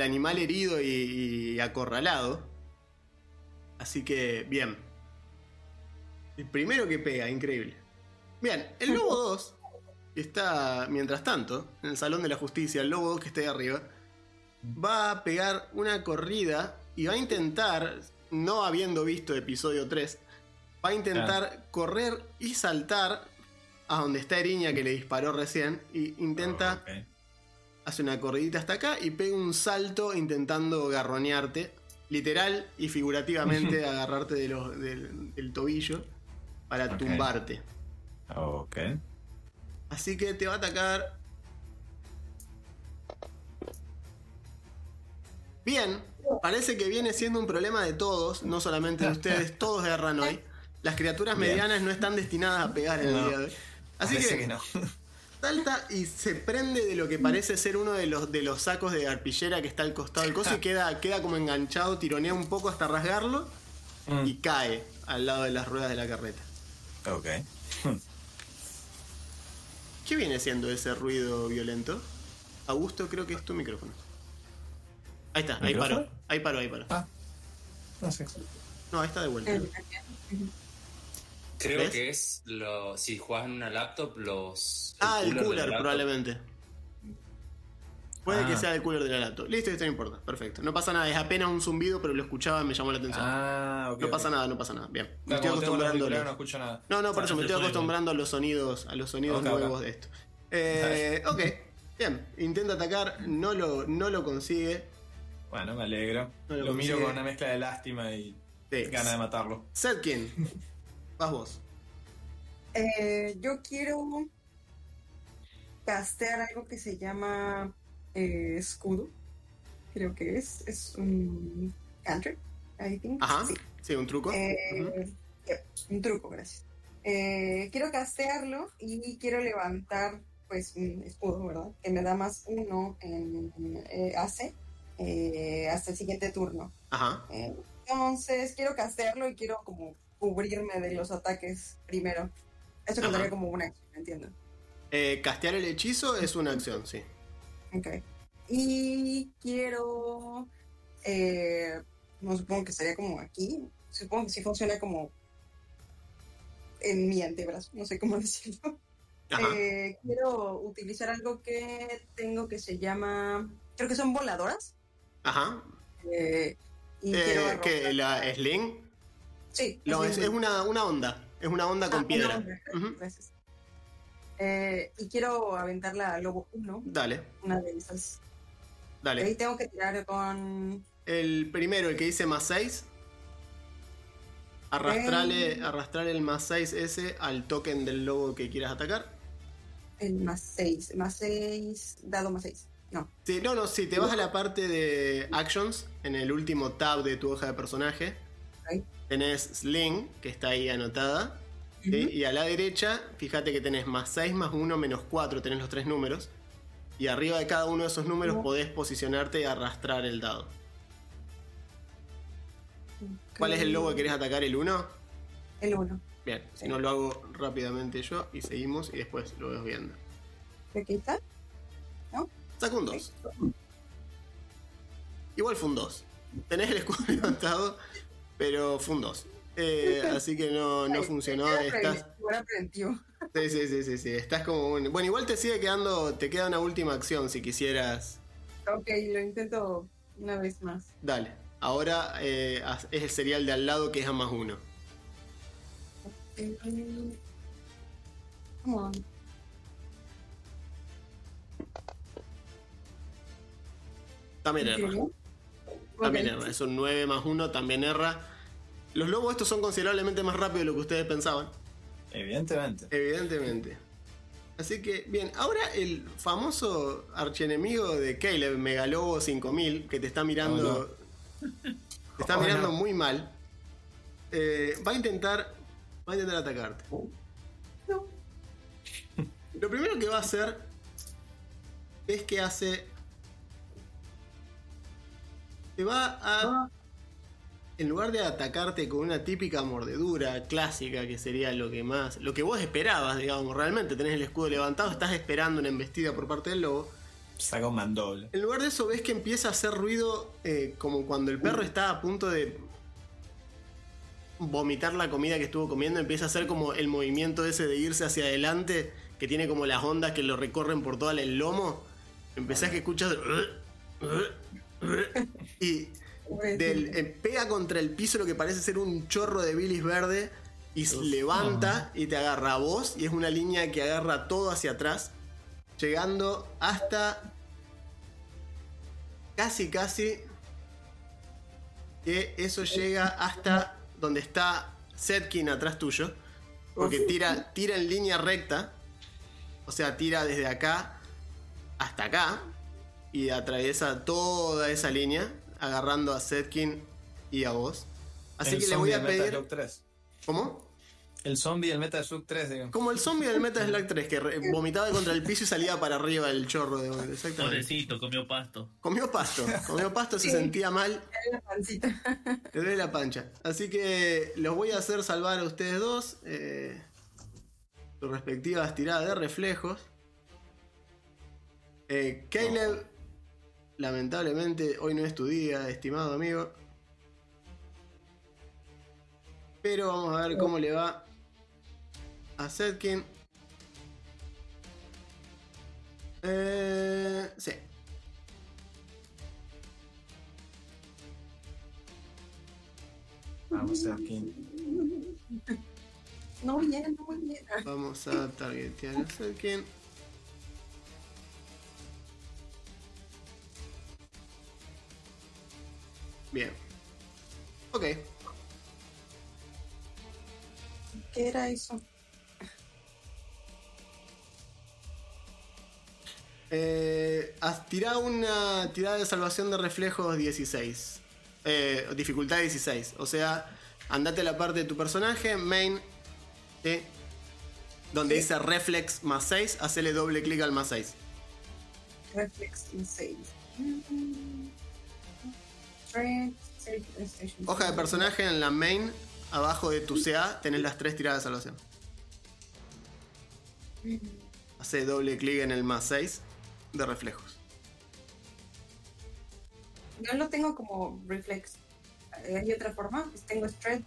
animal herido y acorralado. Así que, bien. El primero que pega, increíble. Bien, el lobo 2 está, mientras tanto, en el Salón de la Justicia, el lobo 2 que está ahí arriba, va a pegar una corrida y va a intentar, no habiendo visto episodio 3, va a intentar correr y saltar a donde está Erinia, que le disparó recién, y intenta... Hace una corridita hasta acá y pega un salto intentando garronearte, literal y figurativamente, agarrarte del tobillo para tumbarte. Ok. Así que te va a atacar. Bien, parece que viene siendo un problema de todos, no solamente de ustedes, todos erran hoy. Las criaturas medianas no están destinadas a pegar en el día de hoy. Así que no. Salta y se prende de lo que parece ser uno de los sacos de arpillera que está al costado del coso y queda como enganchado, tironea un poco hasta rasgarlo y cae al lado de las ruedas de la carreta. Ok. ¿Qué viene siendo ese ruido violento? Augusto, creo que es tu micrófono. Ahí está, ahí paró. Ah, no sé. No, ahí está de vuelta. Creo que es si juegas en una laptop, el cooler probablemente. Puede que sea el cooler de la laptop. Listo, esto no importa. Perfecto. No pasa nada, es apenas un zumbido, pero lo escuchaba y me llamó la atención. No pasa nada. Bien. Me estoy acostumbrando. No escucho nada. Por eso me estoy acostumbrando a los sonidos nuevos de esto. Bien. Intenta atacar, no lo consigue. Bueno, me alegro. Lo miro con una mezcla de lástima y gana de matarlo. Setkin. Vas vos. Yo quiero castear algo que se llama escudo. Creo que es un cantrip, I think. Ajá. Sí, un truco. Un truco, gracias. Quiero castearlo y quiero levantar pues un escudo, ¿verdad? Que me da más 1 en AC hasta el siguiente turno. Ajá. Entonces quiero castearlo y quiero como cubrirme de los ataques primero. Eso contaría como una acción, entiendo. Castear el hechizo es una acción, sí. Ok. Y quiero... no supongo que estaría como aquí. Supongo que sí funciona como... en mi antebrazo, no sé cómo decirlo. Quiero utilizar algo que tengo que se llama... Creo que son voladoras. Ajá. Y quiero... ¿Qué? ¿La sling? Sí. No, es una onda. Es una onda con piedra. Onda. Gracias. Y quiero aventarla al lobo 1. Dale. Una de esas. Dale. Ahí tengo que tirar con... El primero, el que dice más 6. Arrastrale el más 6 ese al token del lobo que quieras atacar. El más 6. Más 6. Dado más 6. No. Sí, sí, te vas a la parte de actions, en el último tab de tu hoja de personaje. Ahí. Tenés Sling, que está ahí anotada. ¿Sí? Y a la derecha, fíjate que tenés más 6, más 1, menos 4. Tenés los tres números. Y arriba de cada uno de esos números podés posicionarte y arrastrar el dado. Okay. ¿Cuál es el lobo que querés atacar? ¿El 1? El 1. Bien, si no lo hago rápidamente yo y seguimos y después lo ves viendo. ¿Aquí está? ¿No? Saca un 2. Okay. Igual fue un 2. Tenés el escudo levantado... Pero fue un 2. Así que no funcionó. Sí. Estás como un... Bueno, igual te sigue quedando, te queda una última acción si quisieras. Ok, lo intento una vez más. Dale. Ahora es el serial de al lado, que es +1. Come on. También erra. También erra. Es un 9+1, también erra. Los lobos estos son considerablemente más rápidos de lo que ustedes pensaban. Evidentemente. Así que, bien, ahora el famoso archienemigo de Caleb, Megalobo 5000, que te está mirando. Oh, no. Te está mirando muy mal. Va a intentar atacarte. No. Lo primero que va a hacer es que hace... Te va a... En lugar de atacarte con una típica mordedura clásica, que sería lo que vos esperabas, digamos, realmente tenés el escudo levantado, estás esperando una embestida por parte del lobo. Saca un mandoble. En lugar de eso ves que empieza a hacer ruido, como cuando el perro está a punto de vomitar la comida que estuvo comiendo. Empieza a hacer como el movimiento ese de irse hacia adelante, que tiene como las ondas que lo recorren por todo el lomo. Empezás que escuchas... Y pega contra el piso lo que parece ser un chorro de bilis verde, y se levanta y te agarra a vos, y es una línea que agarra todo hacia atrás, llegando hasta casi que eso llega hasta donde está Setkin atrás tuyo, porque tira en línea recta, o sea, tira desde acá hasta acá y atraviesa toda esa línea, agarrando a Setkin y a vos. Así que le voy a pedir... ¿Cómo? El zombie del Metal Slug 3, digo. Como el zombie del Metal Slug 3, que vomitaba contra el piso y salía para arriba el chorro de... Exactamente. Pobrecito, comió pasto, se sentía mal. Te duele la pancha. Así que los voy a hacer salvar a ustedes dos, sus respectivas tiradas de reflejos. Caleb... Lamentablemente hoy no es tu día, estimado amigo. Pero vamos a ver cómo le va a Setkin. Sí. Vamos, Setkin. No viene. Vamos a targetear a Setkin. Bien. Ok. ¿Qué era eso? Tirá una tirada de salvación de reflejos 16. Dificultad 16. O sea, andate a la parte de tu personaje, main, ¿sí? Donde dice reflex +6, hacele doble clic al +6. Reflex +6. Hoja de personaje en la main, abajo de tu CA, tenés las 3 tiradas de salvación. Hacé doble clic en el +6 de reflejos. No lo tengo como reflex. ¿Hay otra forma? Tengo strength,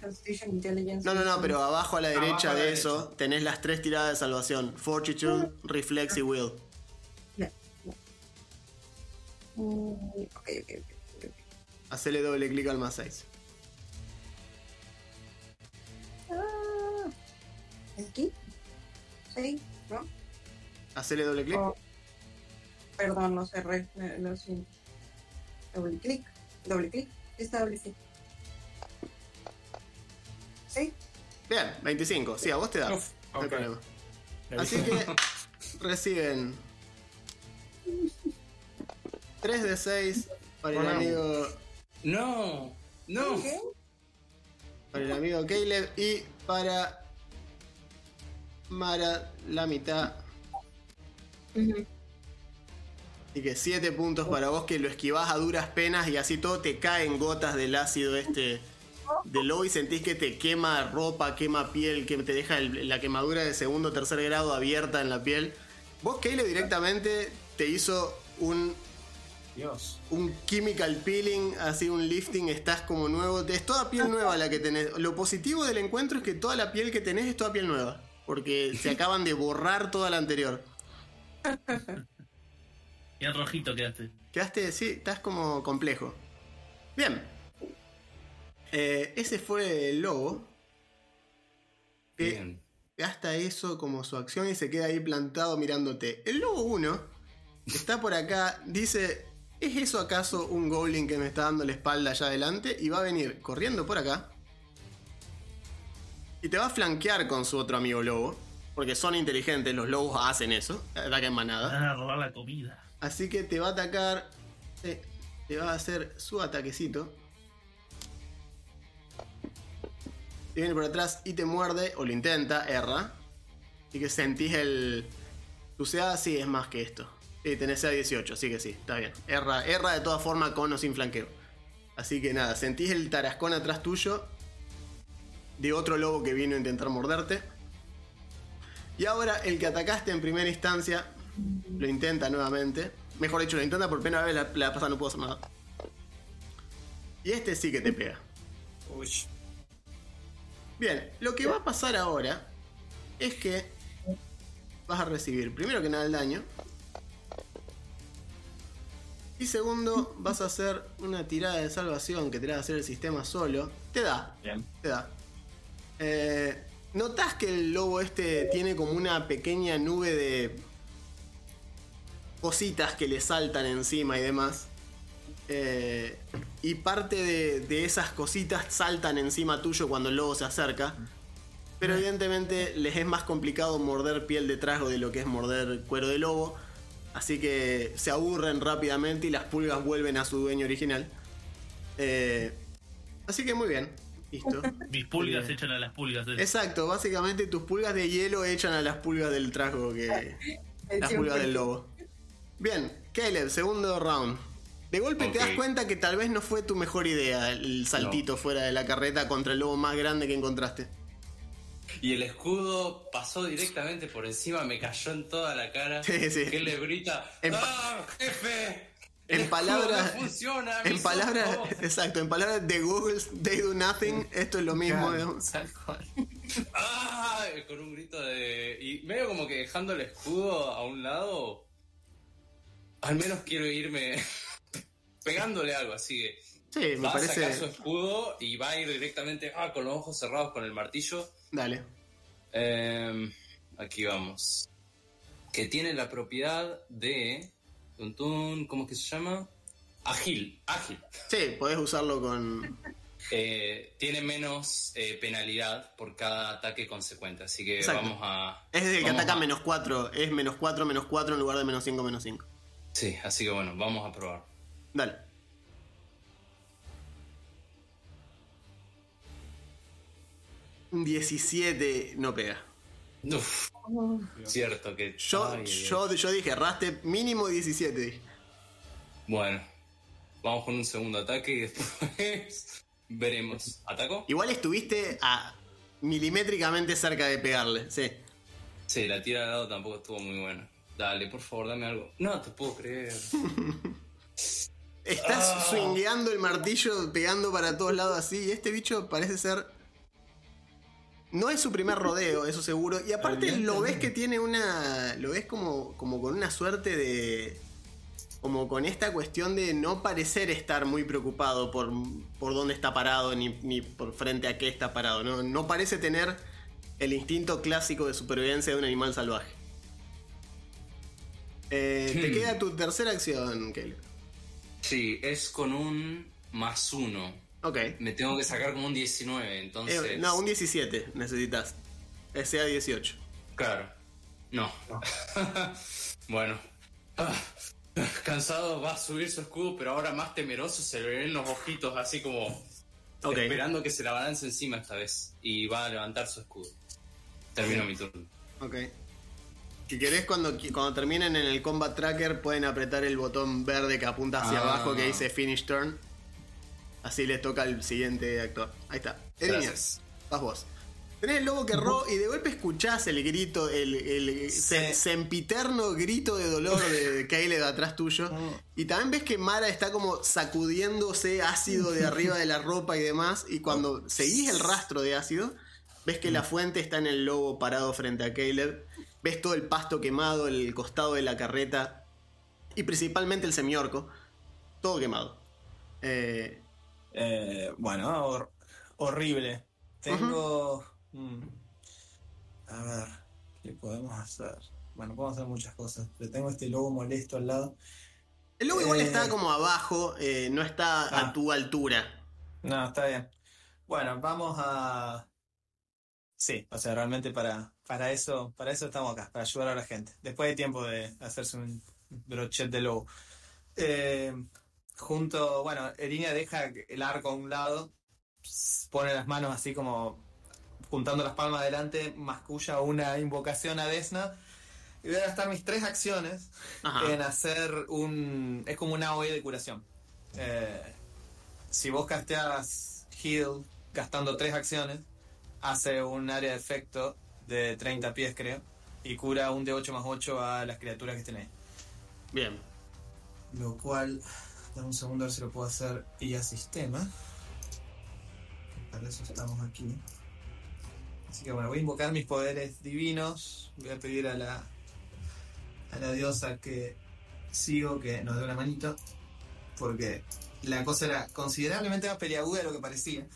constitution, intelligence. No, pero abajo a la derecha de eso tenés las 3 tiradas de salvación: fortitude, reflex y will. Ok. Hacele doble clic al +6. ¿Aquí? Sí, ¿no? Hacele doble clic. Oh, perdón, no cerré. No, sí. Doble clic. Está doble clic. ¿Sí? Bien, 25. Sí, a vos te da. No hay problema. Así que reciben 3 de 6 para el amigo... No. ¿Qué? Para el amigo Caleb y para Mara la mitad. Así que 7 puntos para vos, que lo esquivás a duras penas, y así todo te caen gotas del ácido este de lobo, y sentís que te quema ropa, quema piel, que te deja la quemadura de segundo o tercer grado abierta en la piel. Vos, Caleb, directamente te hizo un Dios. Un chemical peeling, así un lifting, estás como nuevo. Es toda piel nueva la que tenés. Lo positivo del encuentro es que toda la piel que tenés es toda piel nueva, porque se acaban de borrar toda la anterior. Y el rojito quedaste. Quedaste, sí, estás como complejo. Bien. Ese fue el lobo. Bien. Gasta eso como su acción y se queda ahí plantado mirándote. El lobo 1 está por acá, dice: ¿es eso acaso un goblin que me está dando la espalda allá adelante? Y va a venir corriendo por acá. Y te va a flanquear con su otro amigo lobo, porque son inteligentes, los lobos hacen eso, atacan manada. Van a robar la comida. Así que te va a atacar, te va a hacer su ataquecito. Te viene por atrás y te muerde, o lo intenta, erra. Así que sentís el... Tu CA sí es más que esto. Sí, tenés CA 18, así que sí, está bien. Erra de todas formas, con o sin flanqueo. Así que nada, sentís el tarascón atrás tuyo de otro lobo que vino a intentar morderte. Y ahora el que atacaste en primera instancia lo intenta nuevamente. Mejor dicho, lo intenta por primera vez, la pasada no puedo hacer nada. Y este sí que te pega. Uy. Bien, lo que va a pasar ahora es que vas a recibir primero que nada el daño. Y segundo, vas a hacer una tirada de salvación que te va a hacer el sistema solo. Te da. Bien. Te da. Notás que el lobo este tiene como una pequeña nube de cositas que le saltan encima y demás. Y parte de esas cositas saltan encima tuyo cuando el lobo se acerca. Pero evidentemente les es más complicado morder piel de trasgo de lo que es morder cuero de lobo. Así que se aburren rápidamente y las pulgas vuelven a su dueño original. Así que muy bien. Listo. Mis pulgas echan a las pulgas. Exacto, básicamente tus pulgas de hielo echan a las pulgas del trasgo que... Las pulgas del lobo. Bien, Caleb, segundo round. De golpe okay. Te das cuenta que tal vez no fue tu mejor idea el saltito fuera de la carreta contra el lobo más grande que encontraste. Y el escudo pasó directamente por encima, me cayó en toda la cara. Sí, sí. Que le grita, ¡ah, jefe! En palabras, funciona, en palabras de Google, they do nothing, esto es lo mismo. Claro, ¡ah! Con un grito de... Y medio como que dejando el escudo a un lado, al menos quiero irme pegándole algo, así que sí, me parece... sacar su escudo y va a ir directamente con los ojos cerrados con el martillo. Dale. Aquí vamos. Que tiene la propiedad de... ¿Cómo es que se llama? Ágil. Sí, podés usarlo con... tiene menos penalidad por cada ataque consecuente, así que exacto. Vamos a... Es el que ataca -4, es -4 en lugar de -5. Sí, así que bueno, vamos a probar. Dale. Un 17 no pega. Uf. Cierto que yo dije, erraste mínimo 17. Bueno, vamos con un segundo ataque y después veremos. ¿Ataco? Igual estuviste a milimétricamente cerca de pegarle, sí. Sí, la tira de dado tampoco estuvo muy buena. Dale, por favor, dame algo. No te puedo creer. Estás swingueando el martillo, pegando para todos lados así, y este bicho parece ser... No es su primer rodeo, eso seguro. Y aparte lo ves que tiene una... Lo ves como con una suerte de... Como con esta cuestión de no parecer estar muy preocupado por dónde está parado, ni por frente a qué está parado. No parece tener el instinto clásico de supervivencia de un animal salvaje. Te queda tu tercera acción, Caleb. Sí, es con un +1. Okay. Me tengo que sacar como un 19, entonces... no, un 17 necesitas. Sea 18. Claro. No. Bueno. Cansado, va a subir su escudo, pero ahora más temeroso, se le ven los ojitos así como... Okay. Esperando que se la balance encima esta vez. Y va a levantar su escudo. Termino mi turno. Ok. Si querés, cuando terminen en el Combat Tracker, pueden apretar el botón verde que apunta hacia abajo que dice Finish Turn. Así les toca al siguiente actor. Ahí está. Elinia, vas vos. Tenés el lobo que erró y de golpe escuchás el grito, el sempiterno grito de dolor de Caleb atrás tuyo. Y también ves que Mara está como sacudiéndose ácido de arriba de la ropa y demás. Y cuando seguís el rastro de ácido, ves que la fuente está en el lobo parado frente a Caleb. Ves todo el pasto quemado, el costado de la carreta y principalmente el semiorco. Todo quemado. Bueno, horrible. Tengo... A ver, ¿qué podemos hacer? Bueno, podemos hacer muchas cosas, pero tengo este lobo molesto al lado. El lobo igual está como abajo, no está a tu altura. No, está bien. Bueno, vamos a... Sí, o sea, realmente para eso estamos acá, para ayudar a la gente. Después hay tiempo de hacerse un brochet de lobo. Junto, bueno, Erinia deja el arco a un lado, pone las manos así como... juntando las palmas adelante, masculla una invocación a Desna. Y voy a gastar mis 3 acciones en hacer un... Es como una olla de curación. Si vos casteas Heal gastando 3 acciones, hace un área de efecto de 30 pies, creo. Y cura un D8+8 a las criaturas que estén ahí. Bien. Lo cual... Dame un segundo a ver si lo puedo hacer vía sistema. Para eso estamos aquí. Así que bueno, voy a invocar mis poderes divinos. Voy a pedir a la diosa que sigo que nos dé una manito. Porque la cosa era considerablemente más peliaguda de lo que parecía.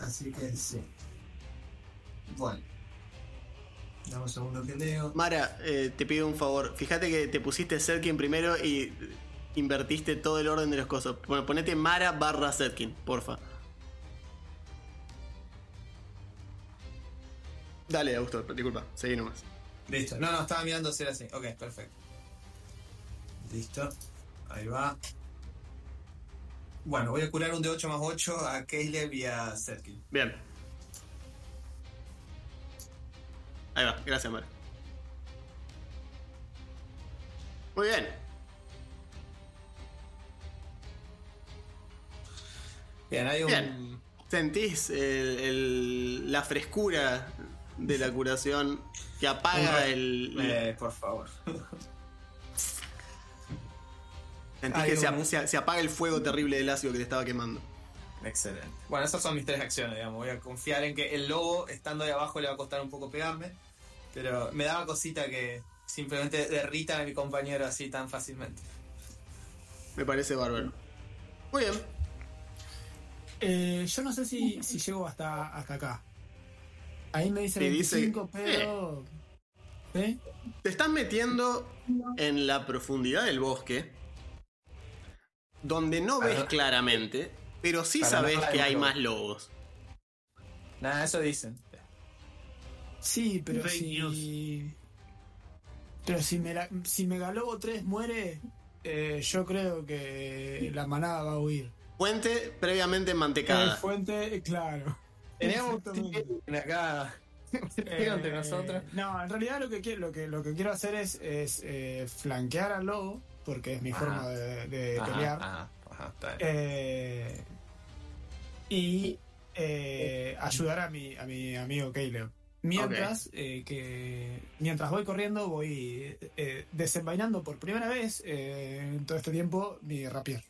Así que sí. Bueno. Dame un segundo que leo. Mara, te pido un favor. Fíjate que te pusiste Setkin primero y invertiste todo el orden de las cosas. Bueno, ponete Mara / Setkin, porfa. Dale, Augusto, disculpa, seguí nomás. Listo, no, estaba mirando si era así. Ok, perfecto. Listo, ahí va. Bueno, voy a curar un D8+8 a Caleb y a Setkin. Bien. Ahí va, gracias, Mara. Muy bien. Bien, hay un... Bien. Sentís la frescura de la curación que apaga el... por favor. Sentís que se apaga el fuego terrible del ácido que te estaba quemando. Excelente. Bueno, esas son mis 3 acciones, digamos. Voy a confiar en que el lobo, estando ahí abajo, le va a costar un poco pegarme. Pero me daba cosita que simplemente derritan a mi compañero así tan fácilmente. Me parece bárbaro. Muy bien. Yo no sé si llego hasta acá. Ahí me dice 25, pero... ¿Eh? Te estás metiendo en la profundidad del bosque, donde no ves claramente, pero sí sabes que hay más lobos. Nada, eso dicen. Sí, pero Fake News. Pero si Megalobo 3 muere, yo creo que la manada va a huir. Fuente previamente mantecada. Fuente, claro. Teníamos acá entre nosotros. No, en realidad lo que quiero hacer es flanquear al lobo, porque es mi forma de pelear. Está bien. Y ayudar a mi amigo Caleb. Mientras voy corriendo, voy desenvainando por primera vez en todo este tiempo mi rapier.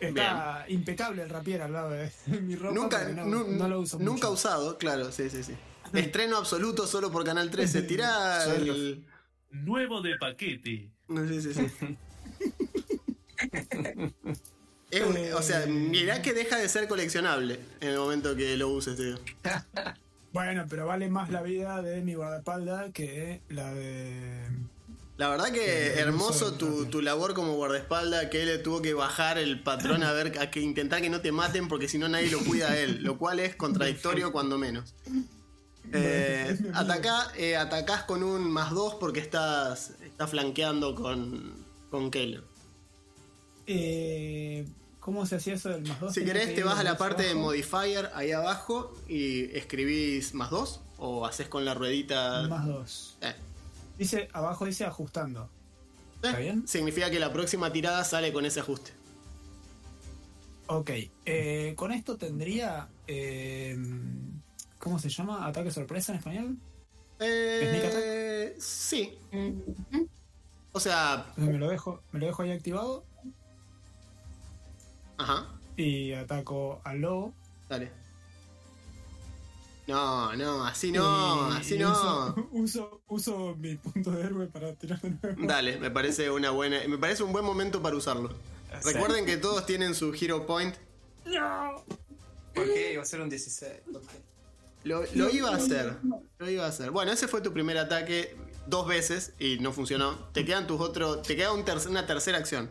Está bien. Impecable el rapier al lado de mi ropa. No lo uso mucho. Nunca usado, claro, sí. Estreno absoluto solo por Canal 13. Tirá el... Nuevo de paquete. No, sí. O sea, mirá que deja de ser coleccionable en el momento que lo uses, tío. Bueno, pero vale más la vida de mi guardaespaldas que la de... La verdad que hermoso tu labor como guardaespaldas, que él tuvo que bajar el patrón a intentar que no te maten porque si no nadie lo cuida a él, lo cual es contradictorio cuando menos. Atacás con un +2 porque estás flanqueando con Caleb. ¿Cómo se hacía eso del +2? Si querés te vas a la parte de modifier ahí abajo y escribís +2 o haces con la ruedita... +2. Abajo dice ajustando. ¿Está bien? Significa que la próxima tirada sale con ese ajuste. Ok, con esto tendría... ¿cómo se llama? ¿Ataque sorpresa en español? Sí. O sea... Me lo dejo ahí activado. Ajá. Y ataco al lobo. Dale. No, así no, y así uso, no. Uso mi punto de héroe para tirar de nuevo. Dale, me parece un buen momento para usarlo. ¿Sí? Recuerden que todos tienen su hero point. No. ¿Por qué? Iba a ser un 16. Lo iba a hacer. Bueno, ese fue tu primer ataque 2 veces y no funcionó. Te queda una tercera acción.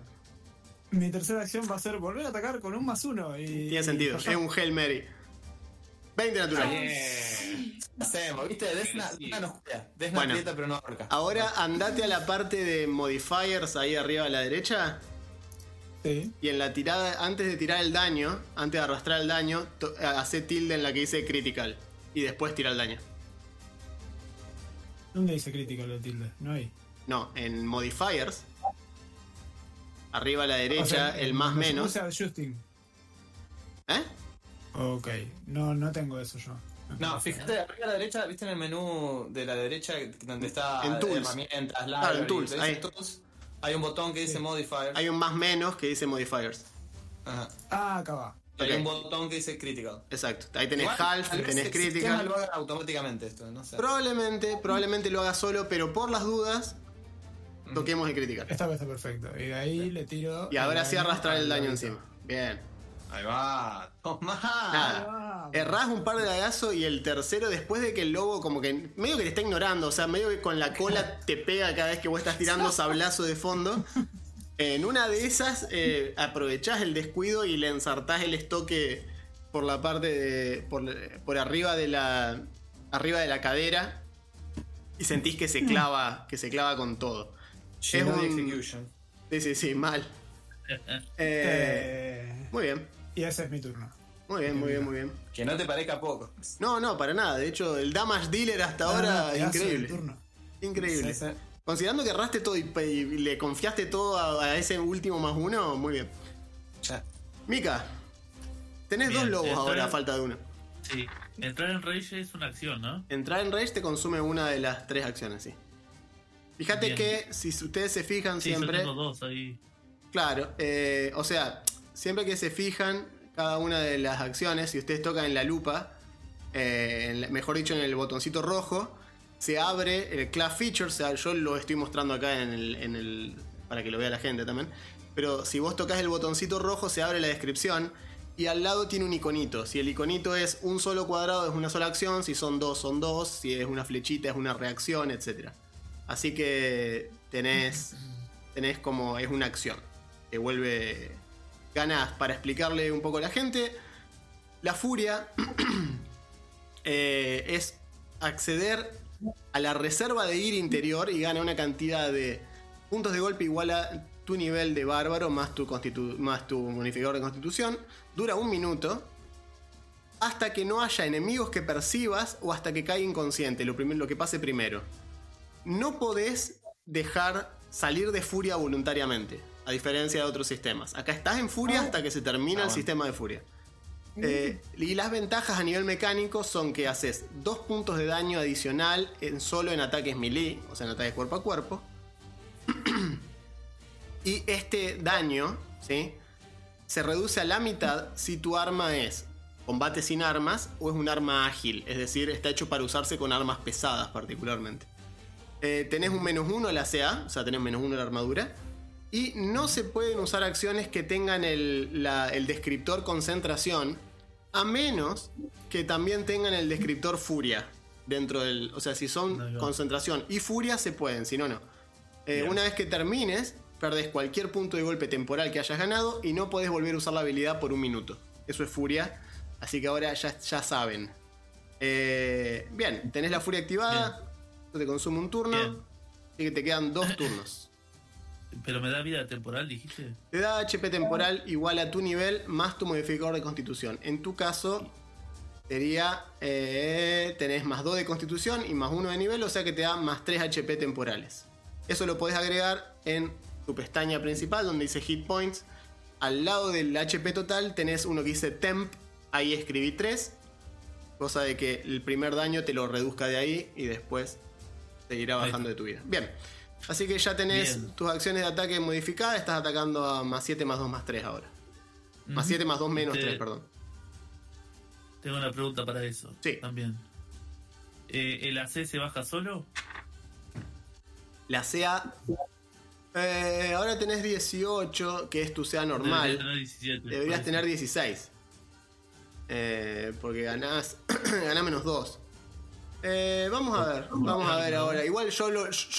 Mi tercera acción va a ser volver a atacar con un +1 y... Tiene sentido, es un Hail Mary. 20 natural. Hacemos, ¿viste? Desna no juega. Desna aprieta, pero no ahorca. Ahora andate a la parte de modifiers ahí arriba a la derecha. Sí. Y en la tirada, antes de tirar el daño, antes de arrastrar el daño, hace tilde en la que dice critical. Y después tira el daño. ¿Dónde dice critical o tilde? No hay. No, en modifiers. Arriba a la derecha, o sea, el más menos. O sea, adjusting. ¿Eh? Ok, no tengo eso yo. No, fíjate, arriba a la derecha, viste en el menú de la derecha donde está herramientas, en tools, ahí. Tools, hay un botón que dice modifiers. Hay un más menos que dice modifiers. Ajá. Ah, acá va. Hay un botón que dice critical. Exacto, ahí tenés half, tenés critical. Lo haga automáticamente esto, no sé. Probablemente lo haga solo, pero por las dudas, toquemos el critical. Esta vez está perfecto, y de ahí le tiro... Y ahora sí arrastrar el daño encima. Bien. Ahí va, toma. Nada, errás un par de dagazos y el tercero, después de que el lobo como que medio que te está ignorando, o sea, medio que con la cola te pega cada vez que vos estás tirando sablazo de fondo. En una de esas aprovechás el descuido y le ensartás el estoque por la parte de... por arriba de la cadera y sentís que se clava con todo. Es un... execution. Sí, mal. Muy bien. Y ese es mi turno. Muy bien. Que no te parezca poco. No, para nada. De hecho, el damage dealer hasta ahora, increíble. Increíble. Sí. Considerando que erraste todo y le confiaste todo a ese último +1, muy bien. Ya. Mika, tenés bien, 2 lobos ahora, a falta de uno. Sí. Entrar en rage es una acción, ¿no? Entrar en rage te consume una de las 3 acciones, sí. Fíjate bien. Que si ustedes se fijan siempre... Sí, yo tengo 2 ahí. Claro, o sea... Siempre que se fijan cada una de las acciones, si ustedes tocan en la lupa, mejor dicho en el botoncito rojo, se abre el Class Features. Yo lo estoy mostrando acá en el para que lo vea la gente también. Pero si vos tocas el botoncito rojo, se abre la descripción y al lado tiene un iconito. Si el iconito es un solo cuadrado, es una sola acción. Si son 2, son 2. Si es una flechita, es una reacción, etc. Así que tenés como es una acción que vuelve... Ganás, para explicarle un poco a la gente, la furia es acceder a la reserva de ir interior y gana una cantidad de puntos de golpe igual a tu nivel de bárbaro más tu modificador de constitución. Dura 1 minuto hasta que no haya enemigos que percibas o hasta que caiga inconsciente, lo que pase primero. No podés dejar salir de furia voluntariamente. A diferencia de otros sistemas. Acá estás en furia hasta que se termina el sistema de furia. Y las ventajas a nivel mecánico son que haces 2 puntos de daño adicional solo en ataques melee, o sea, en ataques cuerpo a cuerpo. Y este daño, ¿sí?, se reduce a la mitad si tu arma es combate sin armas o es un arma ágil. Es decir, está hecho para usarse con armas pesadas particularmente. Tenés un -1 a la CA, o sea, tenés -1 a la armadura. Y no se pueden usar acciones que tengan el descriptor concentración, a menos que también tengan el descriptor furia dentro del... O sea, si son concentración y furia se pueden, si no, no. Una vez que termines, perdés cualquier punto de golpe temporal que hayas ganado y no podés volver a usar la habilidad por 1 minuto. Eso es furia, así que ahora ya saben. Bien, tenés la furia activada, esto te consume un turno, así que te quedan 2 turnos. Pero me da vida temporal, dijiste. Te da HP temporal igual a tu nivel más tu modificador de constitución. En tu caso sería tenés +2 de constitución y +1 de nivel, o sea que te da +3 HP temporales. Eso lo podés agregar en tu pestaña principal donde dice hit points. Al lado del HP total tenés uno que dice Temp, ahí escribí 3, cosa de que el primer daño te lo reduzca de ahí y después seguirá bajando de tu vida. Bien, así que ya tenés tus acciones de ataque modificadas, estás atacando a más 7, más 2, más 3 ahora. Uh-huh. Más 7, más 2, menos 3, perdón. Tengo una pregunta para eso. Sí. También. ¿El AC se baja solo? La CA... ahora tenés 18, que es tu CA normal. Deberías tener 17. Deberías tener 16. Porque ganás menos 2. Vamos a ver. Vamos a ver ahora. Igual yo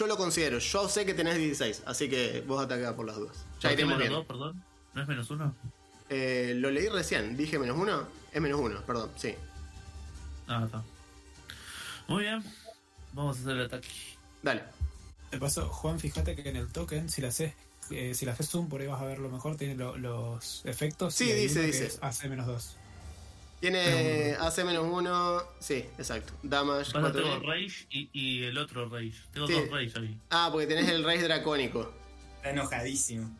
lo considero. Yo sé que tenés 16. Así que vos atacás por las dudas. Ya iremos bien. Dos, perdón. ¿No es menos 1? Lo leí recién. ¿Dije menos 1? Es menos 1, perdón. Sí. Ah, está. Muy bien. Vamos a hacer el ataque. Dale. De paso, Juan, fíjate que en el token, si la haces zoom, por ahí vas a verlo mejor, tiene los efectos. Sí, dice. AC menos 2. Tiene AC menos 1, sí, exacto. Damage. Bueno, tengo Rage y el otro Rage. Tengo dos Rage ahí. Ah, porque tenés el Rage dracónico. Está enojadísimo.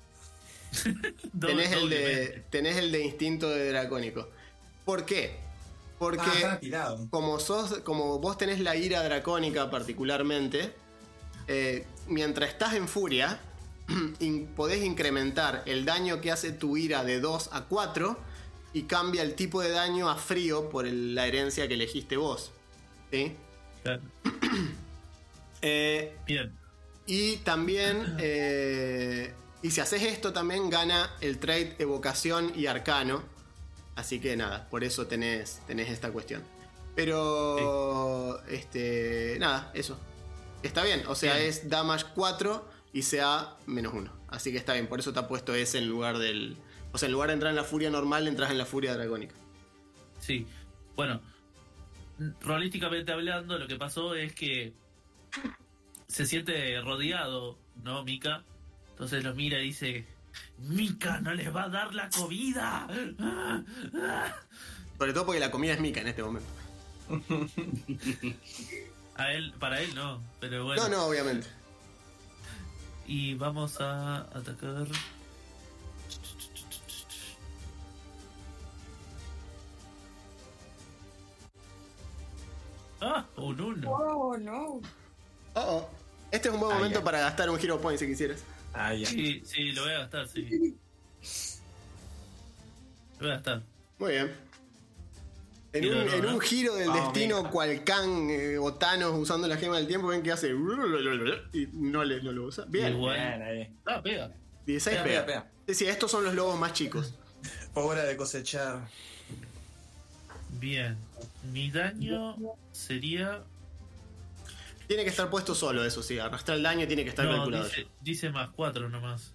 tenés el de instinto de dracónico. ¿Por qué? Porque como vos tenés la ira dracónica particularmente... mientras estás en furia podés incrementar el daño que hace tu ira de 2 a 4 y cambia el tipo de daño a frío por la herencia que elegiste vos, ¿sí? Claro. Bien. Y también y si haces esto también gana el trait evocación y arcano, así que nada, por eso tenés esta cuestión, pero sí. Nada, eso está bien, o sea, bien. Es damage 4 y CA menos 1. Así que está bien, por eso te ha puesto ese en lugar del... O sea, en lugar de entrar en la furia normal, entras en la furia dragónica. Sí, bueno, realísticamente hablando, lo que pasó es que se siente rodeado, ¿no, Mika? Entonces los mira y dice, ¡Mika no les va a dar la comida! ¡Ah! ¡Ah! Sobre todo porque la comida es Mika en este momento. A él, para él no, pero bueno. No, obviamente. Y vamos a atacar. ¡Ah! Un 1. ¡Oh, no! ¡Oh! Este es un buen momento para gastar un Hero Point si quisieras. Sí, lo voy a gastar, sí. Lo voy a gastar. Muy bien. En un giro del destino, mira. Cual Khan o Thanos usando la gema del tiempo, ven que hace y no lo usa. Bien. Bien. Ah, pega. 16 pega. Sí, estos son los lobos más chicos. Hora de cosechar. Bien. Mi daño sería... Tiene que estar puesto solo, eso sí. Arrastrar el daño tiene que estar calculado. Dice más 4 nomás.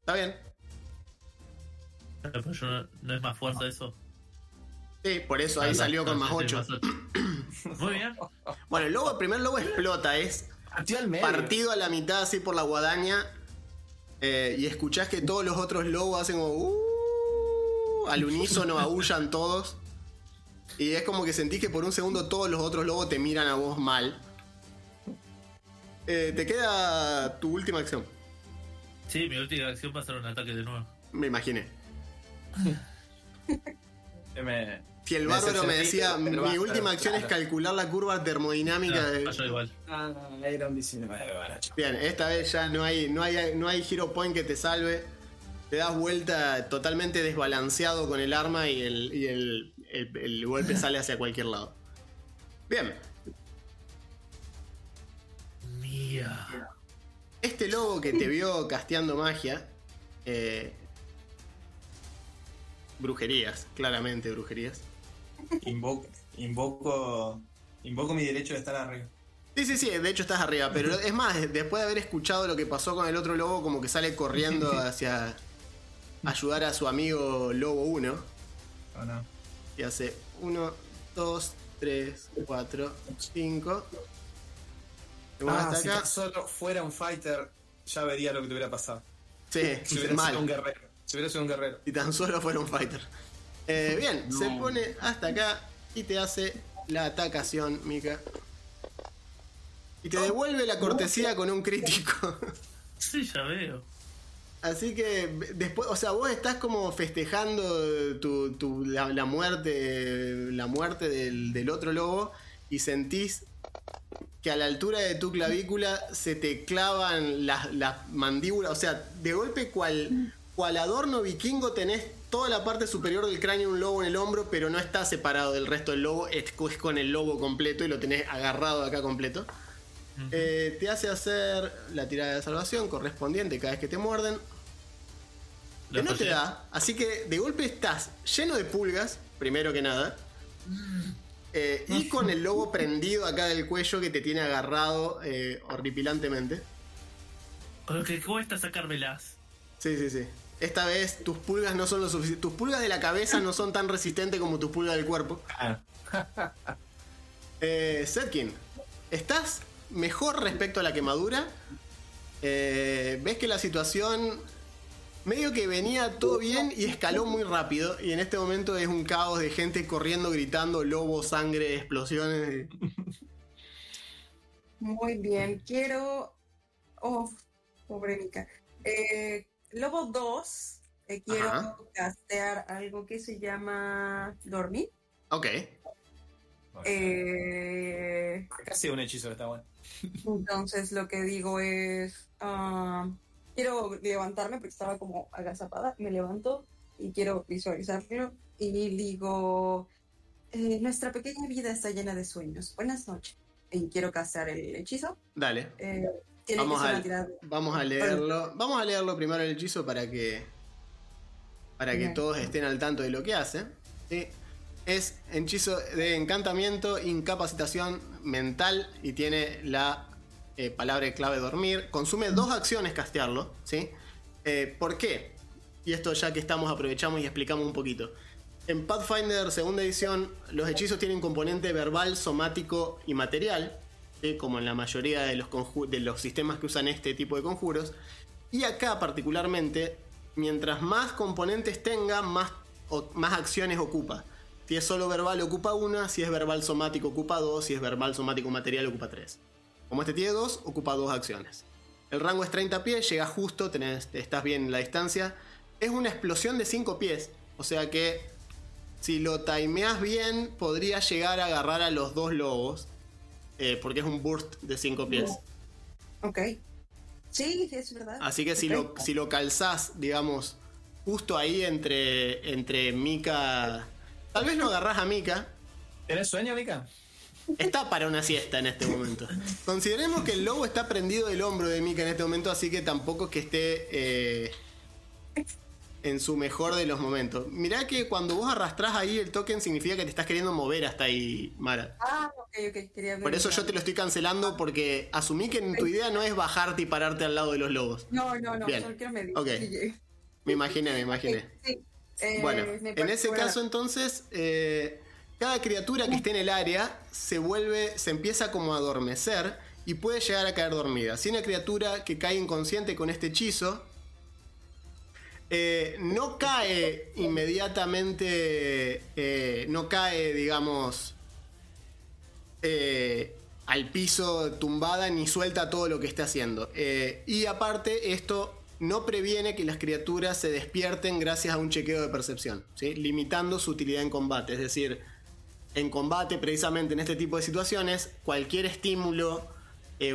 Está bien. Pero no es más fuerza eso. Sí, por eso ahí salió con más 8. Muy bien. Bueno, el primer lobo explota, es partido a la mitad así por la guadaña. Y escuchás que todos los otros lobos hacen como al unísono, aullan todos. Y es como que sentís que por un segundo todos los otros lobos te miran a vos mal. Te queda tu última acción. Sí, mi última acción va a ser un ataque de nuevo. Me imaginé. Si el bárbaro me decía, mi última acción es calcular la curva termodinámica de... Pasó igual. Era un 19. Bien, esta vez ya no hay hero point que te salve. Te das vuelta totalmente desbalanceado con el arma y el golpe sale hacia cualquier lado. Bien. Mía. Este lobo que te vio casteando magia... brujerías, claramente brujerías. Invoco mi derecho de estar arriba. Sí, de hecho estás arriba, pero es más, después de haber escuchado lo que pasó con el otro lobo, como que sale corriendo hacia ayudar a su amigo Lobo 1. Oh, no. Y hace 1, 2, 3, 4, 5. Si tan solo fuera un fighter, ya vería lo que te hubiera pasado. Sí, si hubiera sido un guerrero. Y tan solo fuera un fighter. Bien, no. Se pone hasta acá y te hace la atacación, Mika. Y te devuelve la cortesía con un crítico. Sí, ya veo. Así que después, o sea, vos estás como festejando la muerte del otro lobo y sentís que a la altura de tu clavícula se te clavan las mandíbulas, o sea, de golpe cual adorno vikingo tenés toda la parte superior del cráneo de un lobo en el hombro, pero no está separado del resto del lobo, es con el lobo completo y lo tenés agarrado acá completo. Uh-huh. Te hace hacer la tirada de salvación correspondiente cada vez que te muerden. Que no te da. Así que de golpe estás lleno de pulgas, primero que nada. Y con el lobo prendido acá del cuello que te tiene agarrado horripilantemente. Con que cuesta sacármelas. Sí, sí, sí. Esta vez tus pulgas no son lo suficiente. Tus pulgas de la cabeza no son tan resistentes como tus pulgas del cuerpo. Setkin, estás mejor respecto a la quemadura. Ves que la situación medio que venía todo bien y escaló muy rápido, y en este momento es un caos de gente corriendo, gritando, lobos, sangre, explosiones. Muy bien, quiero... Oh, pobre Mika. Lobo 2, quiero castear algo que se llama Dormir. Ok. Casi un hechizo, está bueno. Entonces lo que digo es quiero levantarme porque estaba como agazapada, me levanto y quiero visualizarlo y digo nuestra pequeña vida está llena de sueños, buenas noches, y quiero castear el hechizo. Dale, vamos a leerlo primero el hechizo para que todos estén al tanto de lo que hace, ¿sí? Es hechizo de encantamiento, incapacitación mental, y tiene la palabra clave dormir. Consume 2 acciones castearlo, ¿sí? ¿Por qué? Y esto ya que estamos aprovechamos y explicamos un poquito. En Pathfinder Segunda Edición los hechizos tienen componente verbal, somático y material, ¿sí? Como en la mayoría de los sistemas que usan este tipo de conjuros. Y acá particularmente, mientras más componentes tenga, más acciones ocupa. Si es solo verbal ocupa 1, si es verbal somático ocupa 2, si es verbal somático material ocupa 3. Como este tiene 2, ocupa 2 acciones. El rango es 30 pies, llegás justo, estás bien en la distancia. Es una explosión de 5 pies, o sea que si lo timeás bien podría llegar a agarrar a los 2 lobos, porque es un burst de 5 pies. Ok. Sí, es verdad. Así que si lo calzás, digamos, justo ahí entre Mika... Tal vez no agarrás a Mika. ¿Tenés sueño, Mika? Está para una siesta en este momento. Consideremos que el lobo está prendido del hombro de Mika en este momento, así que tampoco es que esté en su mejor de los momentos. Mirá que cuando vos arrastrás ahí el token significa que te estás queriendo mover hasta ahí, Mara. Ah, ok, quería ver. Por eso yo te lo estoy cancelando, porque asumí que tu idea no es bajarte y pararte al lado de los lobos. No, bien. Yo quiero medir. Okay. Me imaginé. Sí. Bueno, en ese caso entonces cada criatura que esté en el área se empieza como a adormecer y puede llegar a caer dormida. Si una criatura que cae inconsciente con este hechizo no cae inmediatamente, no cae, digamos, al piso tumbada ni suelta todo lo que está haciendo, y aparte esto no previene que las criaturas se despierten gracias a un chequeo de percepción, ¿sí? Limitando su utilidad en combate. Es decir, en combate, precisamente en este tipo de situaciones, cualquier estímulo,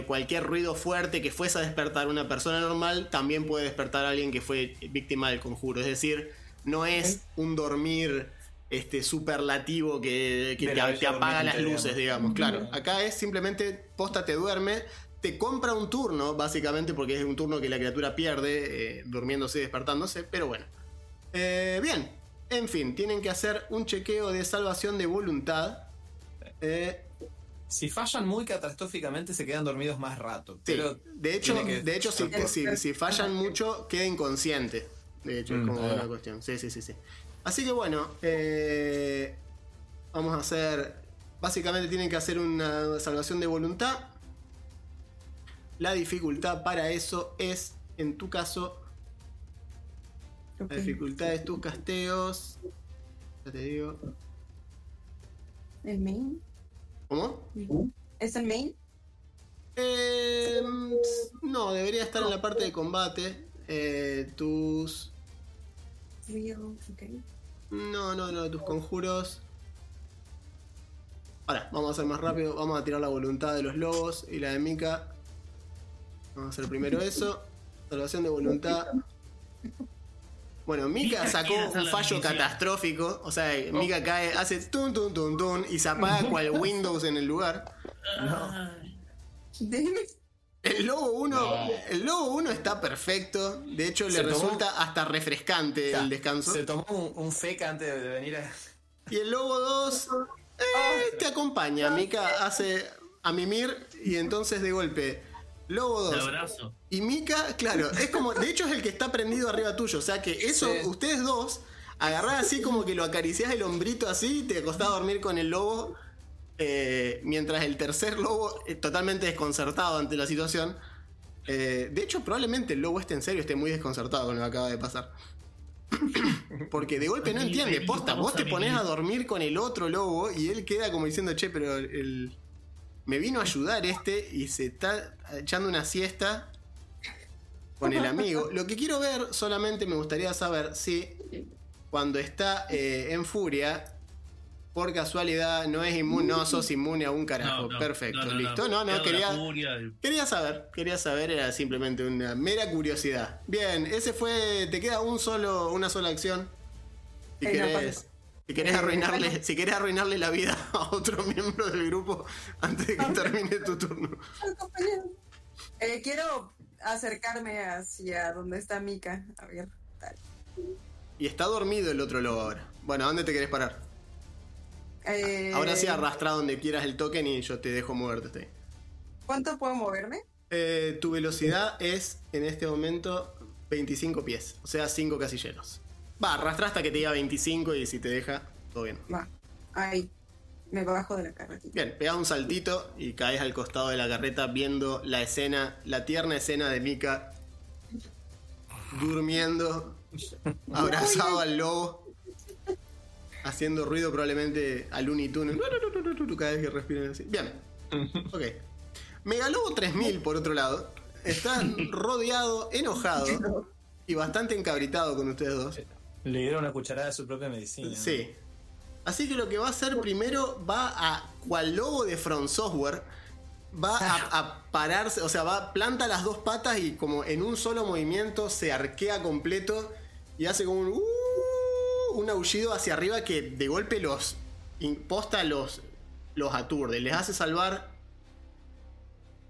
cualquier ruido fuerte que fuese a despertar una persona normal, también puede despertar a alguien que fue víctima del conjuro. Es decir, no es un dormir superlativo que te apaga las luces, digamos. Claro, acá es simplemente posta te duerme. Te compra un turno, básicamente, porque es un turno que la criatura pierde durmiéndose y despertándose, pero bueno. Bien, en fin, tienen que hacer un chequeo de salvación de voluntad. Si fallan muy catastróficamente se quedan dormidos más rato. Sí, pero de hecho si fallan mucho queda inconsciente. De hecho, es como una cuestión. Sí. Así que bueno, vamos a hacer... Básicamente tienen que hacer una salvación de voluntad. La dificultad para eso es, en tu caso, okay. La dificultad de tus casteos. Ya te digo. ¿El main? ¿Cómo? ¿Es el main? No, debería estar en la parte de combate. tus... Okay. No, tus conjuros. Ahora, vamos a hacer más rápido. Vamos a tirar la voluntad de los lobos y la de Mika. Vamos a hacer primero eso. Salvación de voluntad. Bueno, Mika sacó un fallo catastrófico. O sea, Mika cae, hace tun tun tun tun y se apaga cual Windows en el lugar. No. El lobo 1 está perfecto. De hecho, le resulta hasta refrescante el descanso. Se tomó un feca antes de venir a... Y el lobo 2 te acompaña. Mika hace a mimir y entonces de golpe... Lobo 2 y Mika, claro, es como, de hecho es el que está prendido arriba tuyo, o sea que eso, sí. Ustedes dos agarrás así como que lo acariciás el hombrito así y te acostás a dormir con el lobo, mientras el tercer lobo, totalmente desconcertado ante la situación, de hecho probablemente el lobo esté muy desconcertado con lo que acaba de pasar. Porque de golpe no entiende, posta, vos te ponés a dormir con el otro lobo y él queda como diciendo, che, pero el... Me vino a ayudar y se está echando una siesta con el amigo. Lo que quiero ver, solamente me gustaría saber si cuando está en furia, por casualidad no es inmune, no sos inmune a un carajo. No, perfecto, listo. No, quería saber, era simplemente una mera curiosidad. Bien, ese fue, te queda una sola acción. Si querés. Si querés arruinarle la vida a otro miembro del grupo antes de que termine tu turno. Quiero acercarme hacia donde está Mika. A ver, tal. Y está dormido el otro lobo ahora. Bueno, ¿a dónde te querés parar? Ahora sí, arrastra donde quieras el token y yo te dejo moverte. ¿Cuánto puedo moverme? Tu velocidad es, en este momento, 25 pies. O sea, 5 casilleros. Va, arrastra hasta que te diga 25 y si te deja, todo bien. Va, ahí, me bajo de la carretita. Bien, pegás un saltito y caes al costado de la carreta viendo la escena, la tierna escena de Mika durmiendo, abrazado al lobo, haciendo ruido probablemente al Looney Tunes. Cada vez que respiran así. Bien, ok. Megalobo 3000, por otro lado, está rodeado, enojado y bastante encabritado con ustedes dos. Le dieron una cucharada de su propia medicina. Sí. Así que lo que va a hacer primero va a, cual lobo de Front Software, va a pararse, o sea, planta las dos patas y como en un solo movimiento se arquea completo y hace como un aullido hacia arriba que de golpe los aturde. Les hace salvar...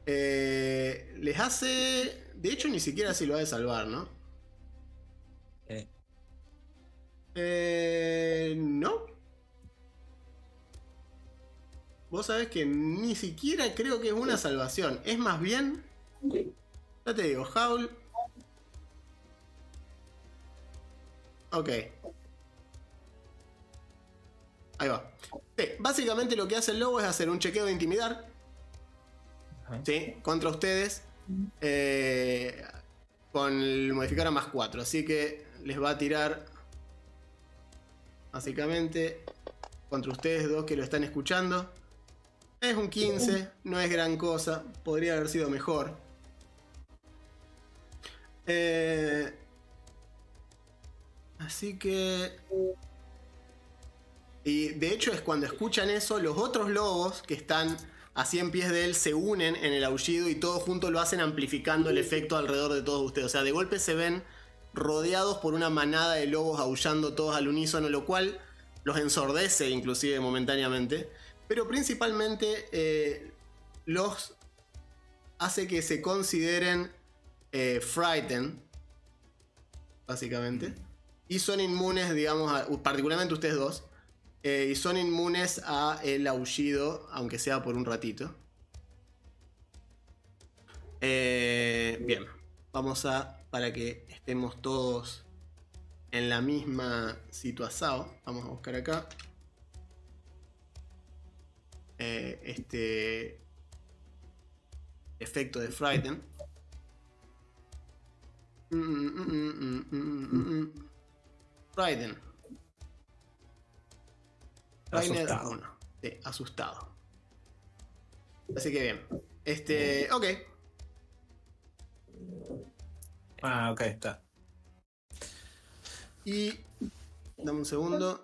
les hace... De hecho, ni siquiera si lo ha de salvar, ¿no? No. Vos sabés que ni siquiera creo que es una salvación. Es más bien... Ya te digo, Howl. Ok. Ahí va. Sí, básicamente lo que hace el lobo es hacer un chequeo de intimidar. Sí, contra ustedes. Con el modificador a +4. Así que les va a tirar... Básicamente, contra ustedes dos que lo están escuchando. Es un 15, no es gran cosa. Podría haber sido mejor. Así que... Y de hecho es cuando escuchan eso, los otros lobos que están a 100 pies de él se unen en el aullido y todos juntos lo hacen amplificando el efecto alrededor de todos ustedes. O sea, de golpe se ven... rodeados por una manada de lobos aullando todos al unísono, lo cual los ensordece inclusive momentáneamente, pero principalmente los hace que se consideren frightened, básicamente, y son inmunes, digamos, particularmente ustedes dos, y son inmunes a el aullido, aunque sea por un ratito. Bien, vamos a... Para que estemos todos en la misma situación. Vamos a buscar acá. Este efecto de Frighten. Frighten. Asustado. Uno. Sí, asustado. Así que bien. Ok. Ah, ok, está. Y... dame un segundo.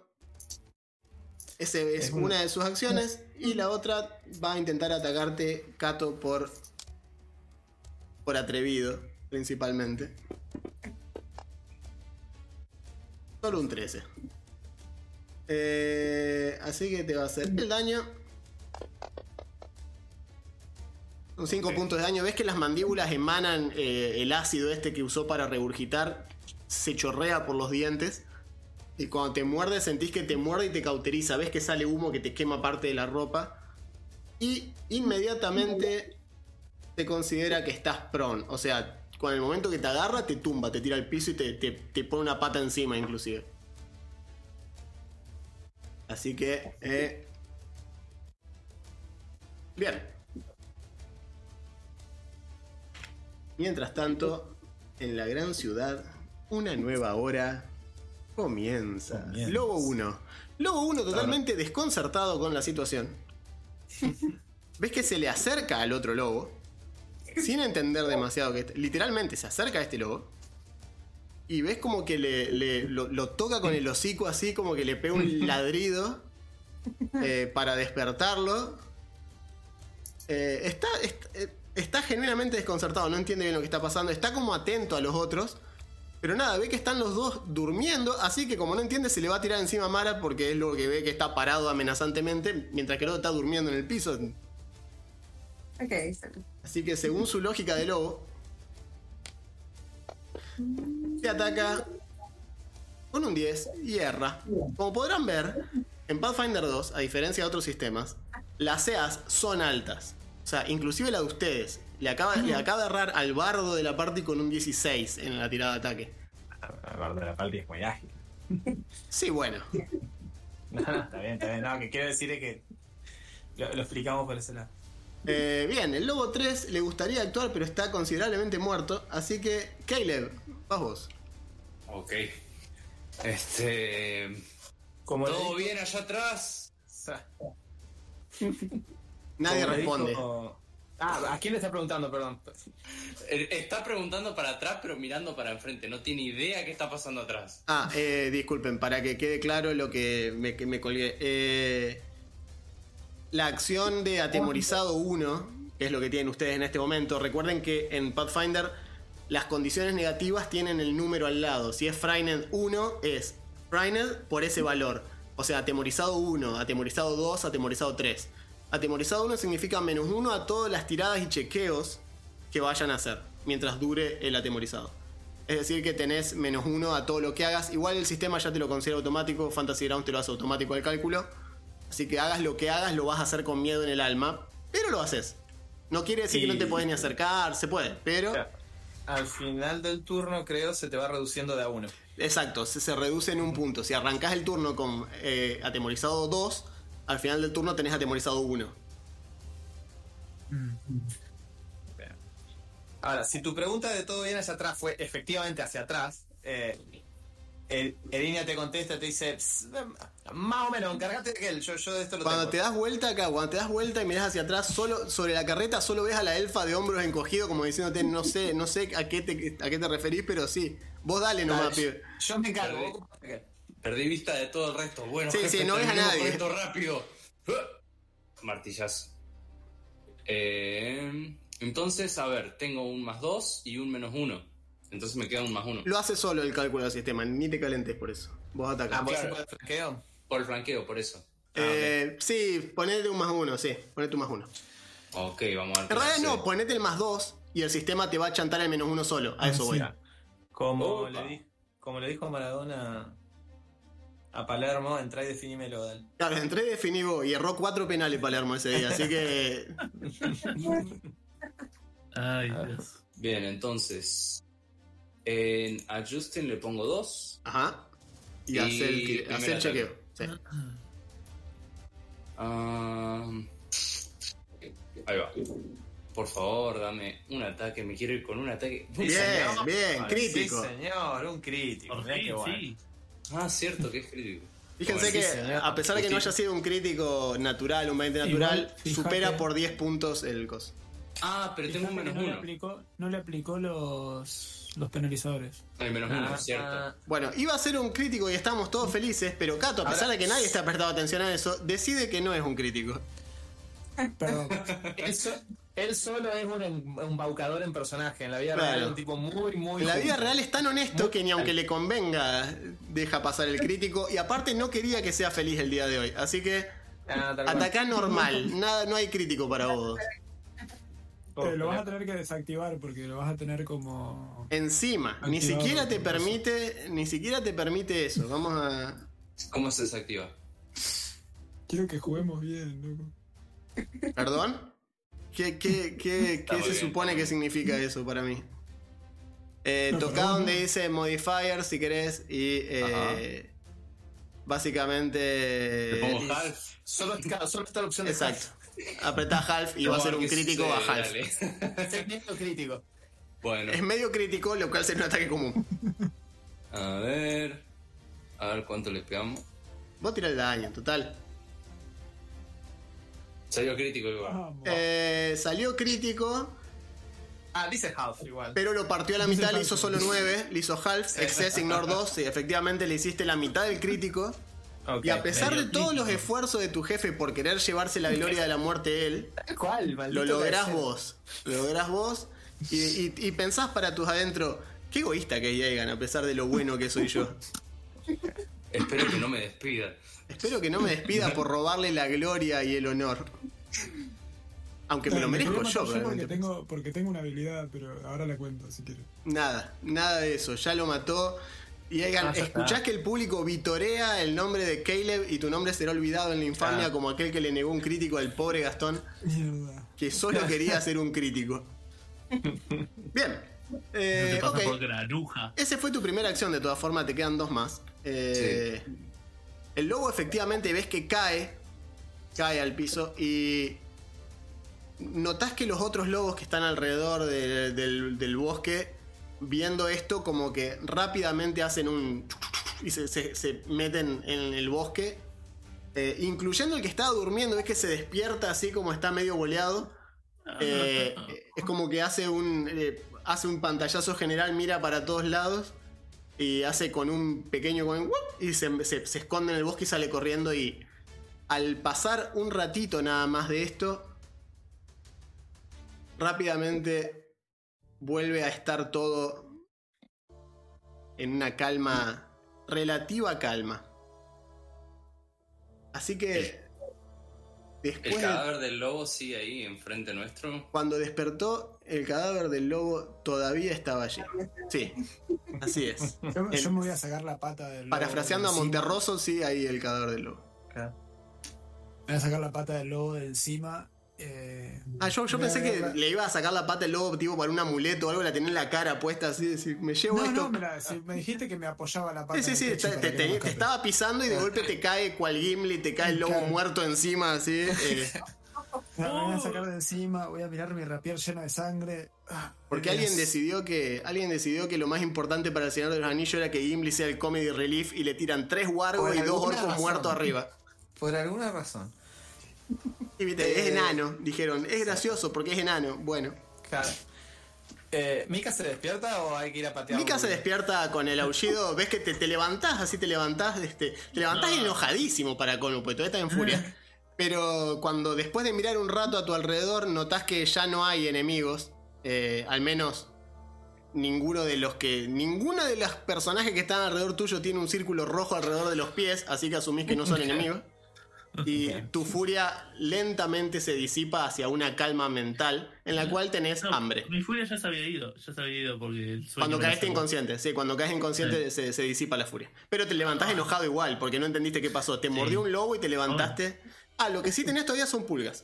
Ese es una de sus acciones. Y la otra va a intentar atacarte, Cato, por atrevido, principalmente. Solo un 13. Así que te va a hacer el daño. Son 5 puntos de daño. ¿Ves que las mandíbulas emanan el ácido este que usó para regurgitar? Se chorrea por los dientes. Y cuando te muerde, sentís que te muerde y te cauteriza. Ves que sale humo que te quema parte de la ropa. Y inmediatamente te considera que estás prone. O sea, con el momento que te agarra, te tumba, te tira al piso y te pone una pata encima, inclusive. Así que... bien. Mientras tanto, en la gran ciudad, una nueva hora comienza. Lobo 1. Lobo 1 totalmente desconcertado con la situación. ¿Ves que se le acerca al otro lobo? Sin entender demasiado que... literalmente se acerca a este lobo. Y ves como que lo toca con el hocico así, como que le pega un ladrido para despertarlo. Está genuinamente desconcertado, no entiende bien lo que está pasando. Está como atento a los otros. Pero nada, ve que están los dos durmiendo. Así que como no entiende, se le va a tirar encima a Mara, porque es lo que ve que está parado amenazantemente, mientras que el otro está durmiendo en el piso. Okay, así que según su lógica de lobo, se ataca con un 10 y erra. Como podrán ver, en Pathfinder 2, a diferencia de otros sistemas, las CAs son altas. O sea, inclusive la de ustedes. Le acaba de errar al bardo de la party con un 16 en la tirada de ataque. El bardo de la party es muy ágil. Sí, bueno. No, está bien. No, que quiero decir es que lo explicamos por ese lado. Bien, el Lobo 3 le gustaría actuar, pero está considerablemente muerto. Así que, Caleb, vas vos. Ok. Como todo bien allá atrás. Nadie responde. Dijo... ¿a quién le está preguntando? Perdón. Está preguntando para atrás, pero mirando para enfrente. No tiene idea qué está pasando atrás. Disculpen, para que quede claro lo que me colgué. La acción de atemorizado 1, que es lo que tienen ustedes en este momento. Recuerden que en Pathfinder las condiciones negativas tienen el número al lado. Si es Frightened 1, es Frightened por ese valor. O sea, atemorizado 1, atemorizado 2, atemorizado 3. Atemorizado 1 significa menos 1 a todas las tiradas y chequeos que vayan a hacer mientras dure el atemorizado. Es decir que tenés menos 1 a todo lo que hagas. Igual el sistema ya te lo considera automático. Fantasy Grounds te lo hace automático al cálculo. Así que hagas lo que hagas, lo vas a hacer con miedo en el alma, pero lo haces. No quiere decir que no te podés ni acercar, se puede, pero... O sea, al final del turno, creo, se te va reduciendo de a 1. Exacto, se reduce en un punto. Si arrancás el turno con atemorizado 2, al final del turno tenés atemorizado 1. Ahora, si tu pregunta de todo bien hacia atrás fue efectivamente hacia atrás... Erinia te contesta, te dice más o menos, encárgate de él. Yo de esto lo cuando tengo. Cuando te das vuelta y mirás hacia atrás, solo sobre la carreta solo ves a la elfa de hombros encogido, como diciéndote, no sé a qué te referís, pero sí. Vos dale nomás, pibe. Yo me encargo. Perdí vista de todo el resto. Bueno, sí, jefe, sí, no ves a nadie. Esto rápido. Martillazo. Entonces, a ver, tengo un más 2 y un menos 1. Entonces me queda un más 1. Lo hace solo el cálculo del sistema, ni te calentes por eso. Vos atacás. Ah, claro. ¿Por el flanqueo? Por el flanqueo, por eso. Okay. Sí, ponete un más 1, sí. Ponete un más 1. Ok, vamos a ver. En realidad no, ponete el más 2 y el sistema te va a chantar el menos 1 solo. A eso voy. Como le dijo Maradona a Palermo, entrá y definímelo, dale. Claro, entré y definí vos. Y erró 4 penales Palermo ese día, así que... Ay, Dios. Bien, entonces... En Adjusting le pongo 2. Ajá. Y hace el chequeo. Sí. Ahí va. Por favor, dame un ataque. Me quiero ir con un ataque. Bien, crítico. Sí, señor, un crítico. Sí. Ah, cierto que es crítico. Fíjense que, a pesar de que no haya sido un crítico natural, un 20 natural, supera por 10 puntos el costo. Ah, pero tengo un menos uno. No le aplicó los penalizadores. Ay, menos uno, cierto. Bueno, iba a ser un crítico y estábamos todos felices, pero Cato, a pesar de que nadie está prestando atención a eso, decide que no es un crítico. Perdón. Él solo es un baucador en personaje. En la vida real es un tipo muy... La vida real es tan honesto que ni aunque le convenga deja pasar el crítico. Y aparte no quería que sea feliz el día de hoy. Así que atacá normal. Nada, no hay crítico para vos. Pero lo vas a tener que desactivar porque lo vas a tener como... Encima. Ni siquiera te permite eso. Vamos a... ¿Cómo se desactiva? Quiero que juguemos bien, loco. ¿Perdón? ¿Qué se supone que significa eso para mí? Tocá donde dice modifier si querés y básicamente... ¿Te pongo half? Solo está la opción de exacto. Half. Apretá half y va a ser un crítico a half. Es medio crítico. Bueno. Es medio crítico, lo cual sería un ataque común. A ver cuánto le pegamos. Vos tirás el daño, total. Salió crítico igual. Salió crítico. Ah, dice half igual. Pero lo partió a la mitad, le hizo solo 9, le hizo half, excess, ignore 2, y efectivamente le hiciste la mitad del crítico. Okay, y a pesar de todos los esfuerzos de tu jefe por querer llevarse la gloria de la muerte él, lo lográs vos y pensás para tus adentros, qué egoísta que llegan a pesar de lo bueno que soy yo. Espero que no me despida. Espero que no me despida por robarle la gloria y el honor. Aunque me lo merezco yo, realmente. Porque tengo una habilidad, pero ahora la cuento si quieres. Nada de eso, ya lo mató. Y Egan, escuchás que el público vitorea el nombre de Caleb y tu nombre será olvidado en la infamia como aquel que le negó un crítico al pobre Gastón. Mierda. Que solo quería ser un crítico. Bien. No te pasa por granuja. Ese fue tu primera acción, de todas formas te quedan dos más. Sí. El lobo efectivamente ves que cae al piso y notás que los otros lobos que están alrededor del bosque, viendo esto, como que rápidamente hacen un y se meten en el bosque, incluyendo el que estaba durmiendo. Ves que se despierta así como está medio boleado. Es como que hace un pantallazo general, mira para todos lados y hace con un pequeño y se esconde en el bosque y sale corriendo. Y al pasar un ratito nada más de esto, rápidamente vuelve a estar todo en una calma, relativa calma. Así que después, el cadáver del lobo sigue ahí enfrente nuestro. Cuando despertó, el cadáver del lobo todavía estaba allí. Sí, así es. Yo me voy a sacar la pata del lobo. Parafraseando a Monterroso, sí, ahí el cadáver del lobo. Claro. Me voy a sacar la pata del lobo de encima. Yo pensé que le iba a sacar la pata del lobo tipo para un amuleto o algo, la tenía en la cara puesta así, decir, me llevo esto. Me dijiste que me apoyaba la pata. Sí, te estaba pisando y de golpe te cae cual Gimli, te cae el lobo muerto encima así. Me voy a sacar de encima, voy a mirar mi rapier lleno de sangre. Porque alguien decidió que lo más importante para el Señor de los Anillos era que Gimli sea el comedy relief y le tiran 3 huargos y 2 orcos muertos arriba. Por alguna razón. Y viste, es enano, dijeron, es gracioso porque es enano, bueno. Claro. ¿Mika se despierta o hay que ir a patear? Mika se despierta con el aullido, ves que te levantás enojadísimo para colmo, pues todavía estás en furia. Pero cuando después de mirar un rato a tu alrededor, notás que ya no hay enemigos, al menos ninguno de los personajes que están alrededor tuyo tiene un círculo rojo alrededor de los pies, así que asumís que no son enemigos. Y tu furia lentamente se disipa hacia una calma mental en la cual tenés hambre. Mi furia ya se había ido porque el sueño. Cuando caes inconsciente, se disipa la furia. Pero te levantás enojado igual porque no entendiste qué pasó. Te mordió un lobo y te levantaste. Lo que sí tenés todavía son pulgas.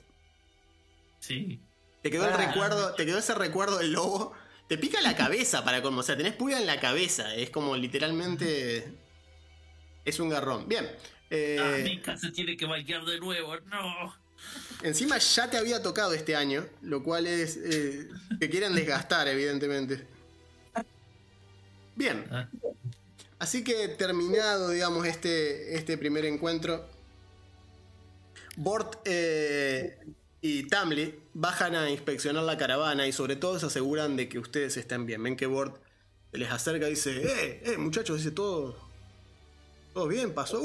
Sí. Te quedó el recuerdo, te quedó ese recuerdo del lobo. Te pica la cabeza para colmo, o sea, tenés pulga en la cabeza. Es como literalmente es un garrón. Bien. Mika se tiene que bailar de nuevo, no. Encima ya te había tocado este año, lo cual es que quieren desgastar, evidentemente. Bien. Así que terminado, digamos, este primer encuentro, Bort y Tamli bajan a inspeccionar la caravana y sobre todo se aseguran de que ustedes estén bien. Ven que Bort les acerca y dice, muchachos, dice, todo bien, pasó.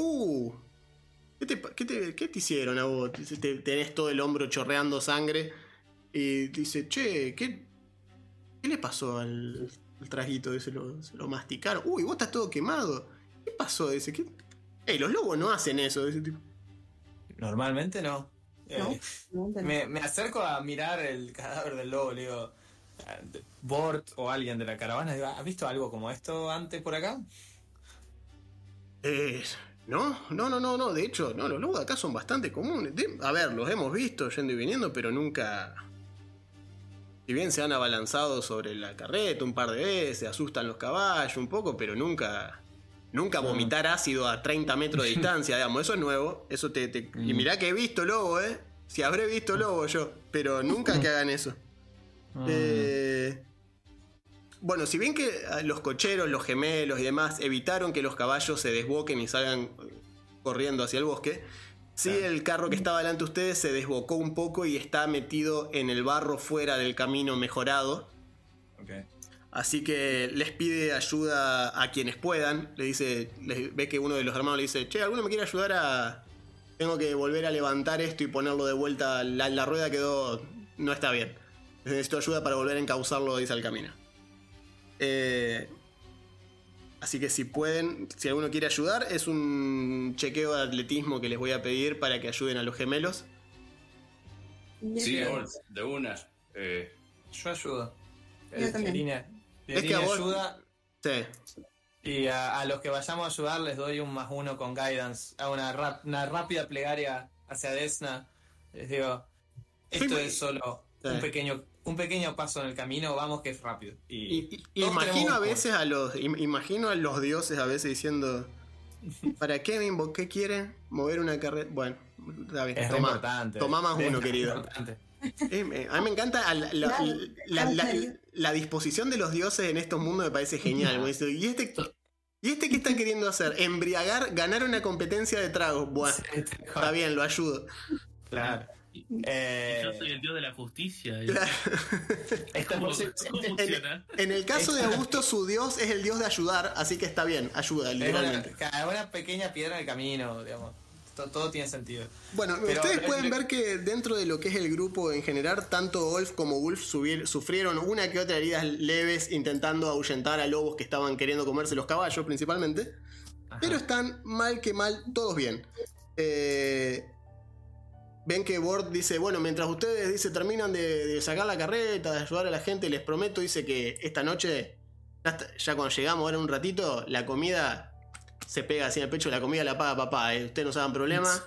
¿Qué te hicieron a vos? Dice, tenés todo el hombro chorreando sangre y dice, che, ¿qué le pasó al trajito? Dice, se lo masticaron. Vos estás todo quemado. ¿Qué pasó? Dice, ¿qué? Los lobos no hacen eso. Dice, normalmente no. Me acerco a mirar el cadáver del lobo, le digo, Bort o alguien de la caravana, digo, ¿has visto algo como esto antes por acá? No, de hecho, no, los lobos de acá son bastante comunes. Los hemos visto yendo y viniendo, pero nunca. Si bien se han abalanzado sobre la carreta un par de veces, asustan los caballos un poco, pero nunca vomitar ácido a 30 metros de distancia, digamos, eso es nuevo. Eso te Y mirá que he visto lobo, si habré visto lobo yo, pero nunca que hagan eso. Bueno, si bien que los cocheros, los gemelos y demás evitaron que los caballos se desboquen y salgan corriendo hacia el bosque, el carro que estaba delante de ustedes se desbocó un poco y está metido en el barro fuera del camino mejorado. Okay. Así que les pide ayuda a quienes puedan. Le dice, ve que uno de los hermanos le dice, che, ¿alguno me quiere ayudar a...? Tengo que volver a levantar esto y ponerlo de vuelta. La rueda quedó... no está bien. Necesito ayuda para volver a encauzarlo, dice, al camino. Así que si pueden, si alguno quiere ayudar, es un chequeo de atletismo que les voy a pedir para que ayuden a los gemelos. Sí, de una. Yo ayudo. Yo también. Es que vos... ayuda. Sí. Y a los que vayamos a ayudar les doy un +1 con guidance. Hago una rápida plegaria hacia Desna. Les digo, esto es solo un pequeño paso en el camino, vamos que es rápido. Y imagino a veces a los dioses a veces diciendo, ¿para qué me invoqué? ¿Quieren mover una carreta? Bueno, está bien. Es importante. Tomá +1, querido. Importante. A mí me encanta la disposición de los dioses en estos mundos, me parece genial. ¿Y este qué está queriendo hacer? Embriagar, ganar una competencia de tragos. Bueno, está bien, lo ayudo. Claro. Yo soy el dios de la justicia. Claro. ¿Cómo funciona? En el caso de Augusto, su dios es el dios de ayudar, así que está bien, ayuda literalmente. Una pequeña piedra en el camino, digamos. Todo tiene sentido. Bueno, pero ustedes pueden ver que dentro de lo que es el grupo en general, tanto Olf como Wolf sufrieron una que otra heridas leves intentando ahuyentar a lobos que estaban queriendo comerse los caballos principalmente. Ajá. Pero están mal que mal todos bien. Ven que Bort dice, bueno, mientras ustedes terminan de sacar la carreta, de ayudar a la gente, les prometo, dice, que esta noche, ya cuando llegamos ahora un ratito, la comida... se pega así en el pecho, la comida la paga papá, ustedes no se hagan problema.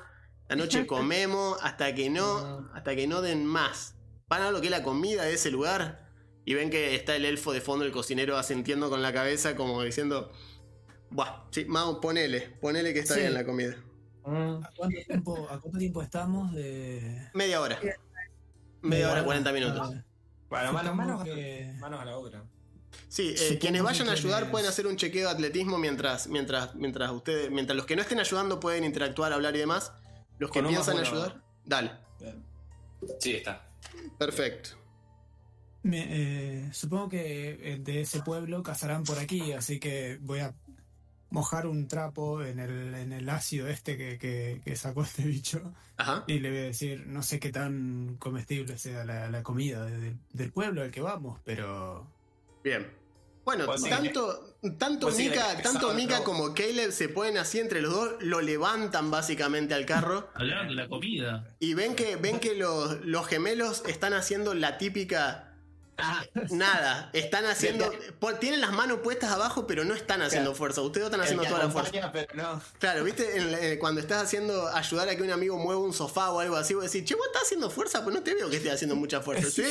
La noche comemos hasta que no den más. Van a lo que es la comida de ese lugar y ven que está el elfo de fondo, el cocinero, asentiendo con la cabeza como diciendo, buah, sí, Mau, ponele que está bien la comida. ¿A cuánto tiempo estamos? Media hora. Media hora, 40 minutos. Bueno, manos a la obra. Sí, quienes vayan a ayudar pueden hacer un chequeo de atletismo mientras los que no estén ayudando pueden interactuar, hablar y demás. Los que piensan ayudar, dale. Sí, está. Perfecto. Supongo que de ese pueblo cazarán por aquí, así que voy a mojar un trapo en el ácido que sacó este bicho. Ajá. Y le voy a decir, no sé qué tan comestible sea la comida del pueblo al que vamos, pero... Bien. Bueno, tanto Mika como Caleb se ponen así entre los dos, lo levantan básicamente al carro. Hablaban de la comida. Y ven que los gemelos están haciendo la típica nada. Están haciendo. Tienen las manos puestas abajo, pero no están haciendo fuerza. Ustedes están haciendo toda la fuerza. Pero no. Claro, viste, cuando estás haciendo ayudar a que un amigo mueva un sofá o algo así, vos decís, che, vos estás haciendo fuerza, pues no te veo que estés haciendo mucha fuerza. Sí.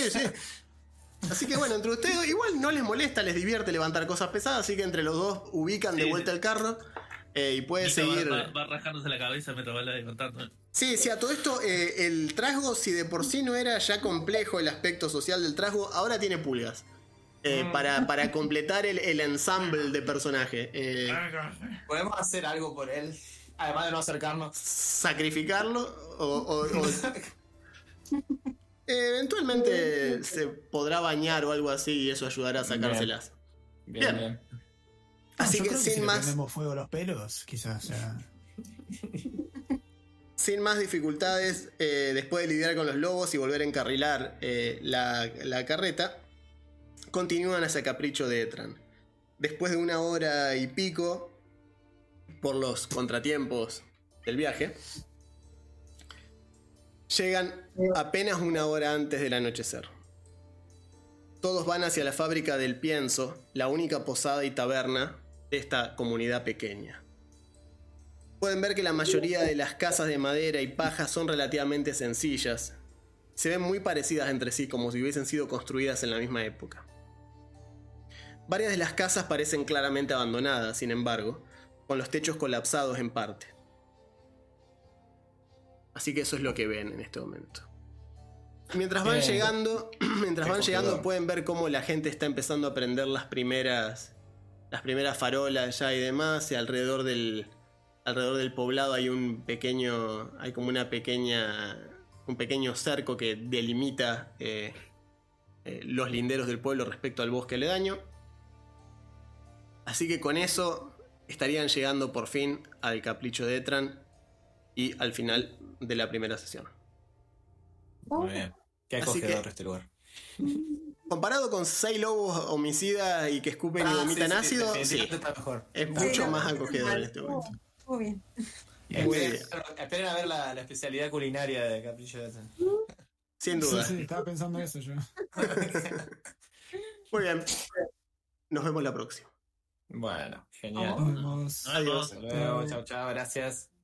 Así que bueno, entre ustedes igual no les molesta, les divierte levantar cosas pesadas, así que entre los dos ubican de vuelta el carro y puede seguir... Va rajándose la cabeza mientras va levantando. Sí, a todo esto el trasgo, si de por sí no era ya complejo el aspecto social del trasgo, ahora tiene pulgas. Para completar el ensemble de personaje. ¿Podemos hacer algo por él? Además de no acercarnos. ¿Sacrificarlo? O Eventualmente se podrá bañar o algo así y eso ayudará a sacárselas. Bien. Así que sin más. Si le ponemos fuego a los pelos, quizás. Ya. Sin más dificultades, después de lidiar con los lobos y volver a encarrilar la carreta, continúan hacia Capricho de Etran. Después de una hora y pico, por los contratiempos del viaje, llegan apenas una hora antes del anochecer. Todos van hacia la fábrica del pienso, la única posada y taberna de esta comunidad pequeña. Pueden ver que la mayoría de las casas de madera y paja son relativamente sencillas. Se ven muy parecidas entre sí, como si hubiesen sido construidas en la misma época. Varias de las casas parecen claramente abandonadas, sin embargo, con los techos colapsados en parte. Así que eso es lo que ven en este momento. Mientras van llegando, pueden ver cómo la gente está empezando a prender las primeras farolas ya y demás. Y alrededor del poblado hay un pequeño cerco que delimita los linderos del pueblo respecto al bosque aledaño. Así que con eso estarían llegando por fin al Capricho de Etran y al final de la primera sesión. Muy bien. Qué acogedor este lugar. Comparado con 6 lobos homicidas y que escupen y vomitan ácido, es mucho más acogedor en este momento. Muy bien. Esperen a ver la especialidad culinaria de Capricho de Etran. Sin duda. Sí, estaba pensando eso yo. Muy bien. Nos vemos la próxima. Bueno, genial. Adiós. Hasta luego. Chau, gracias.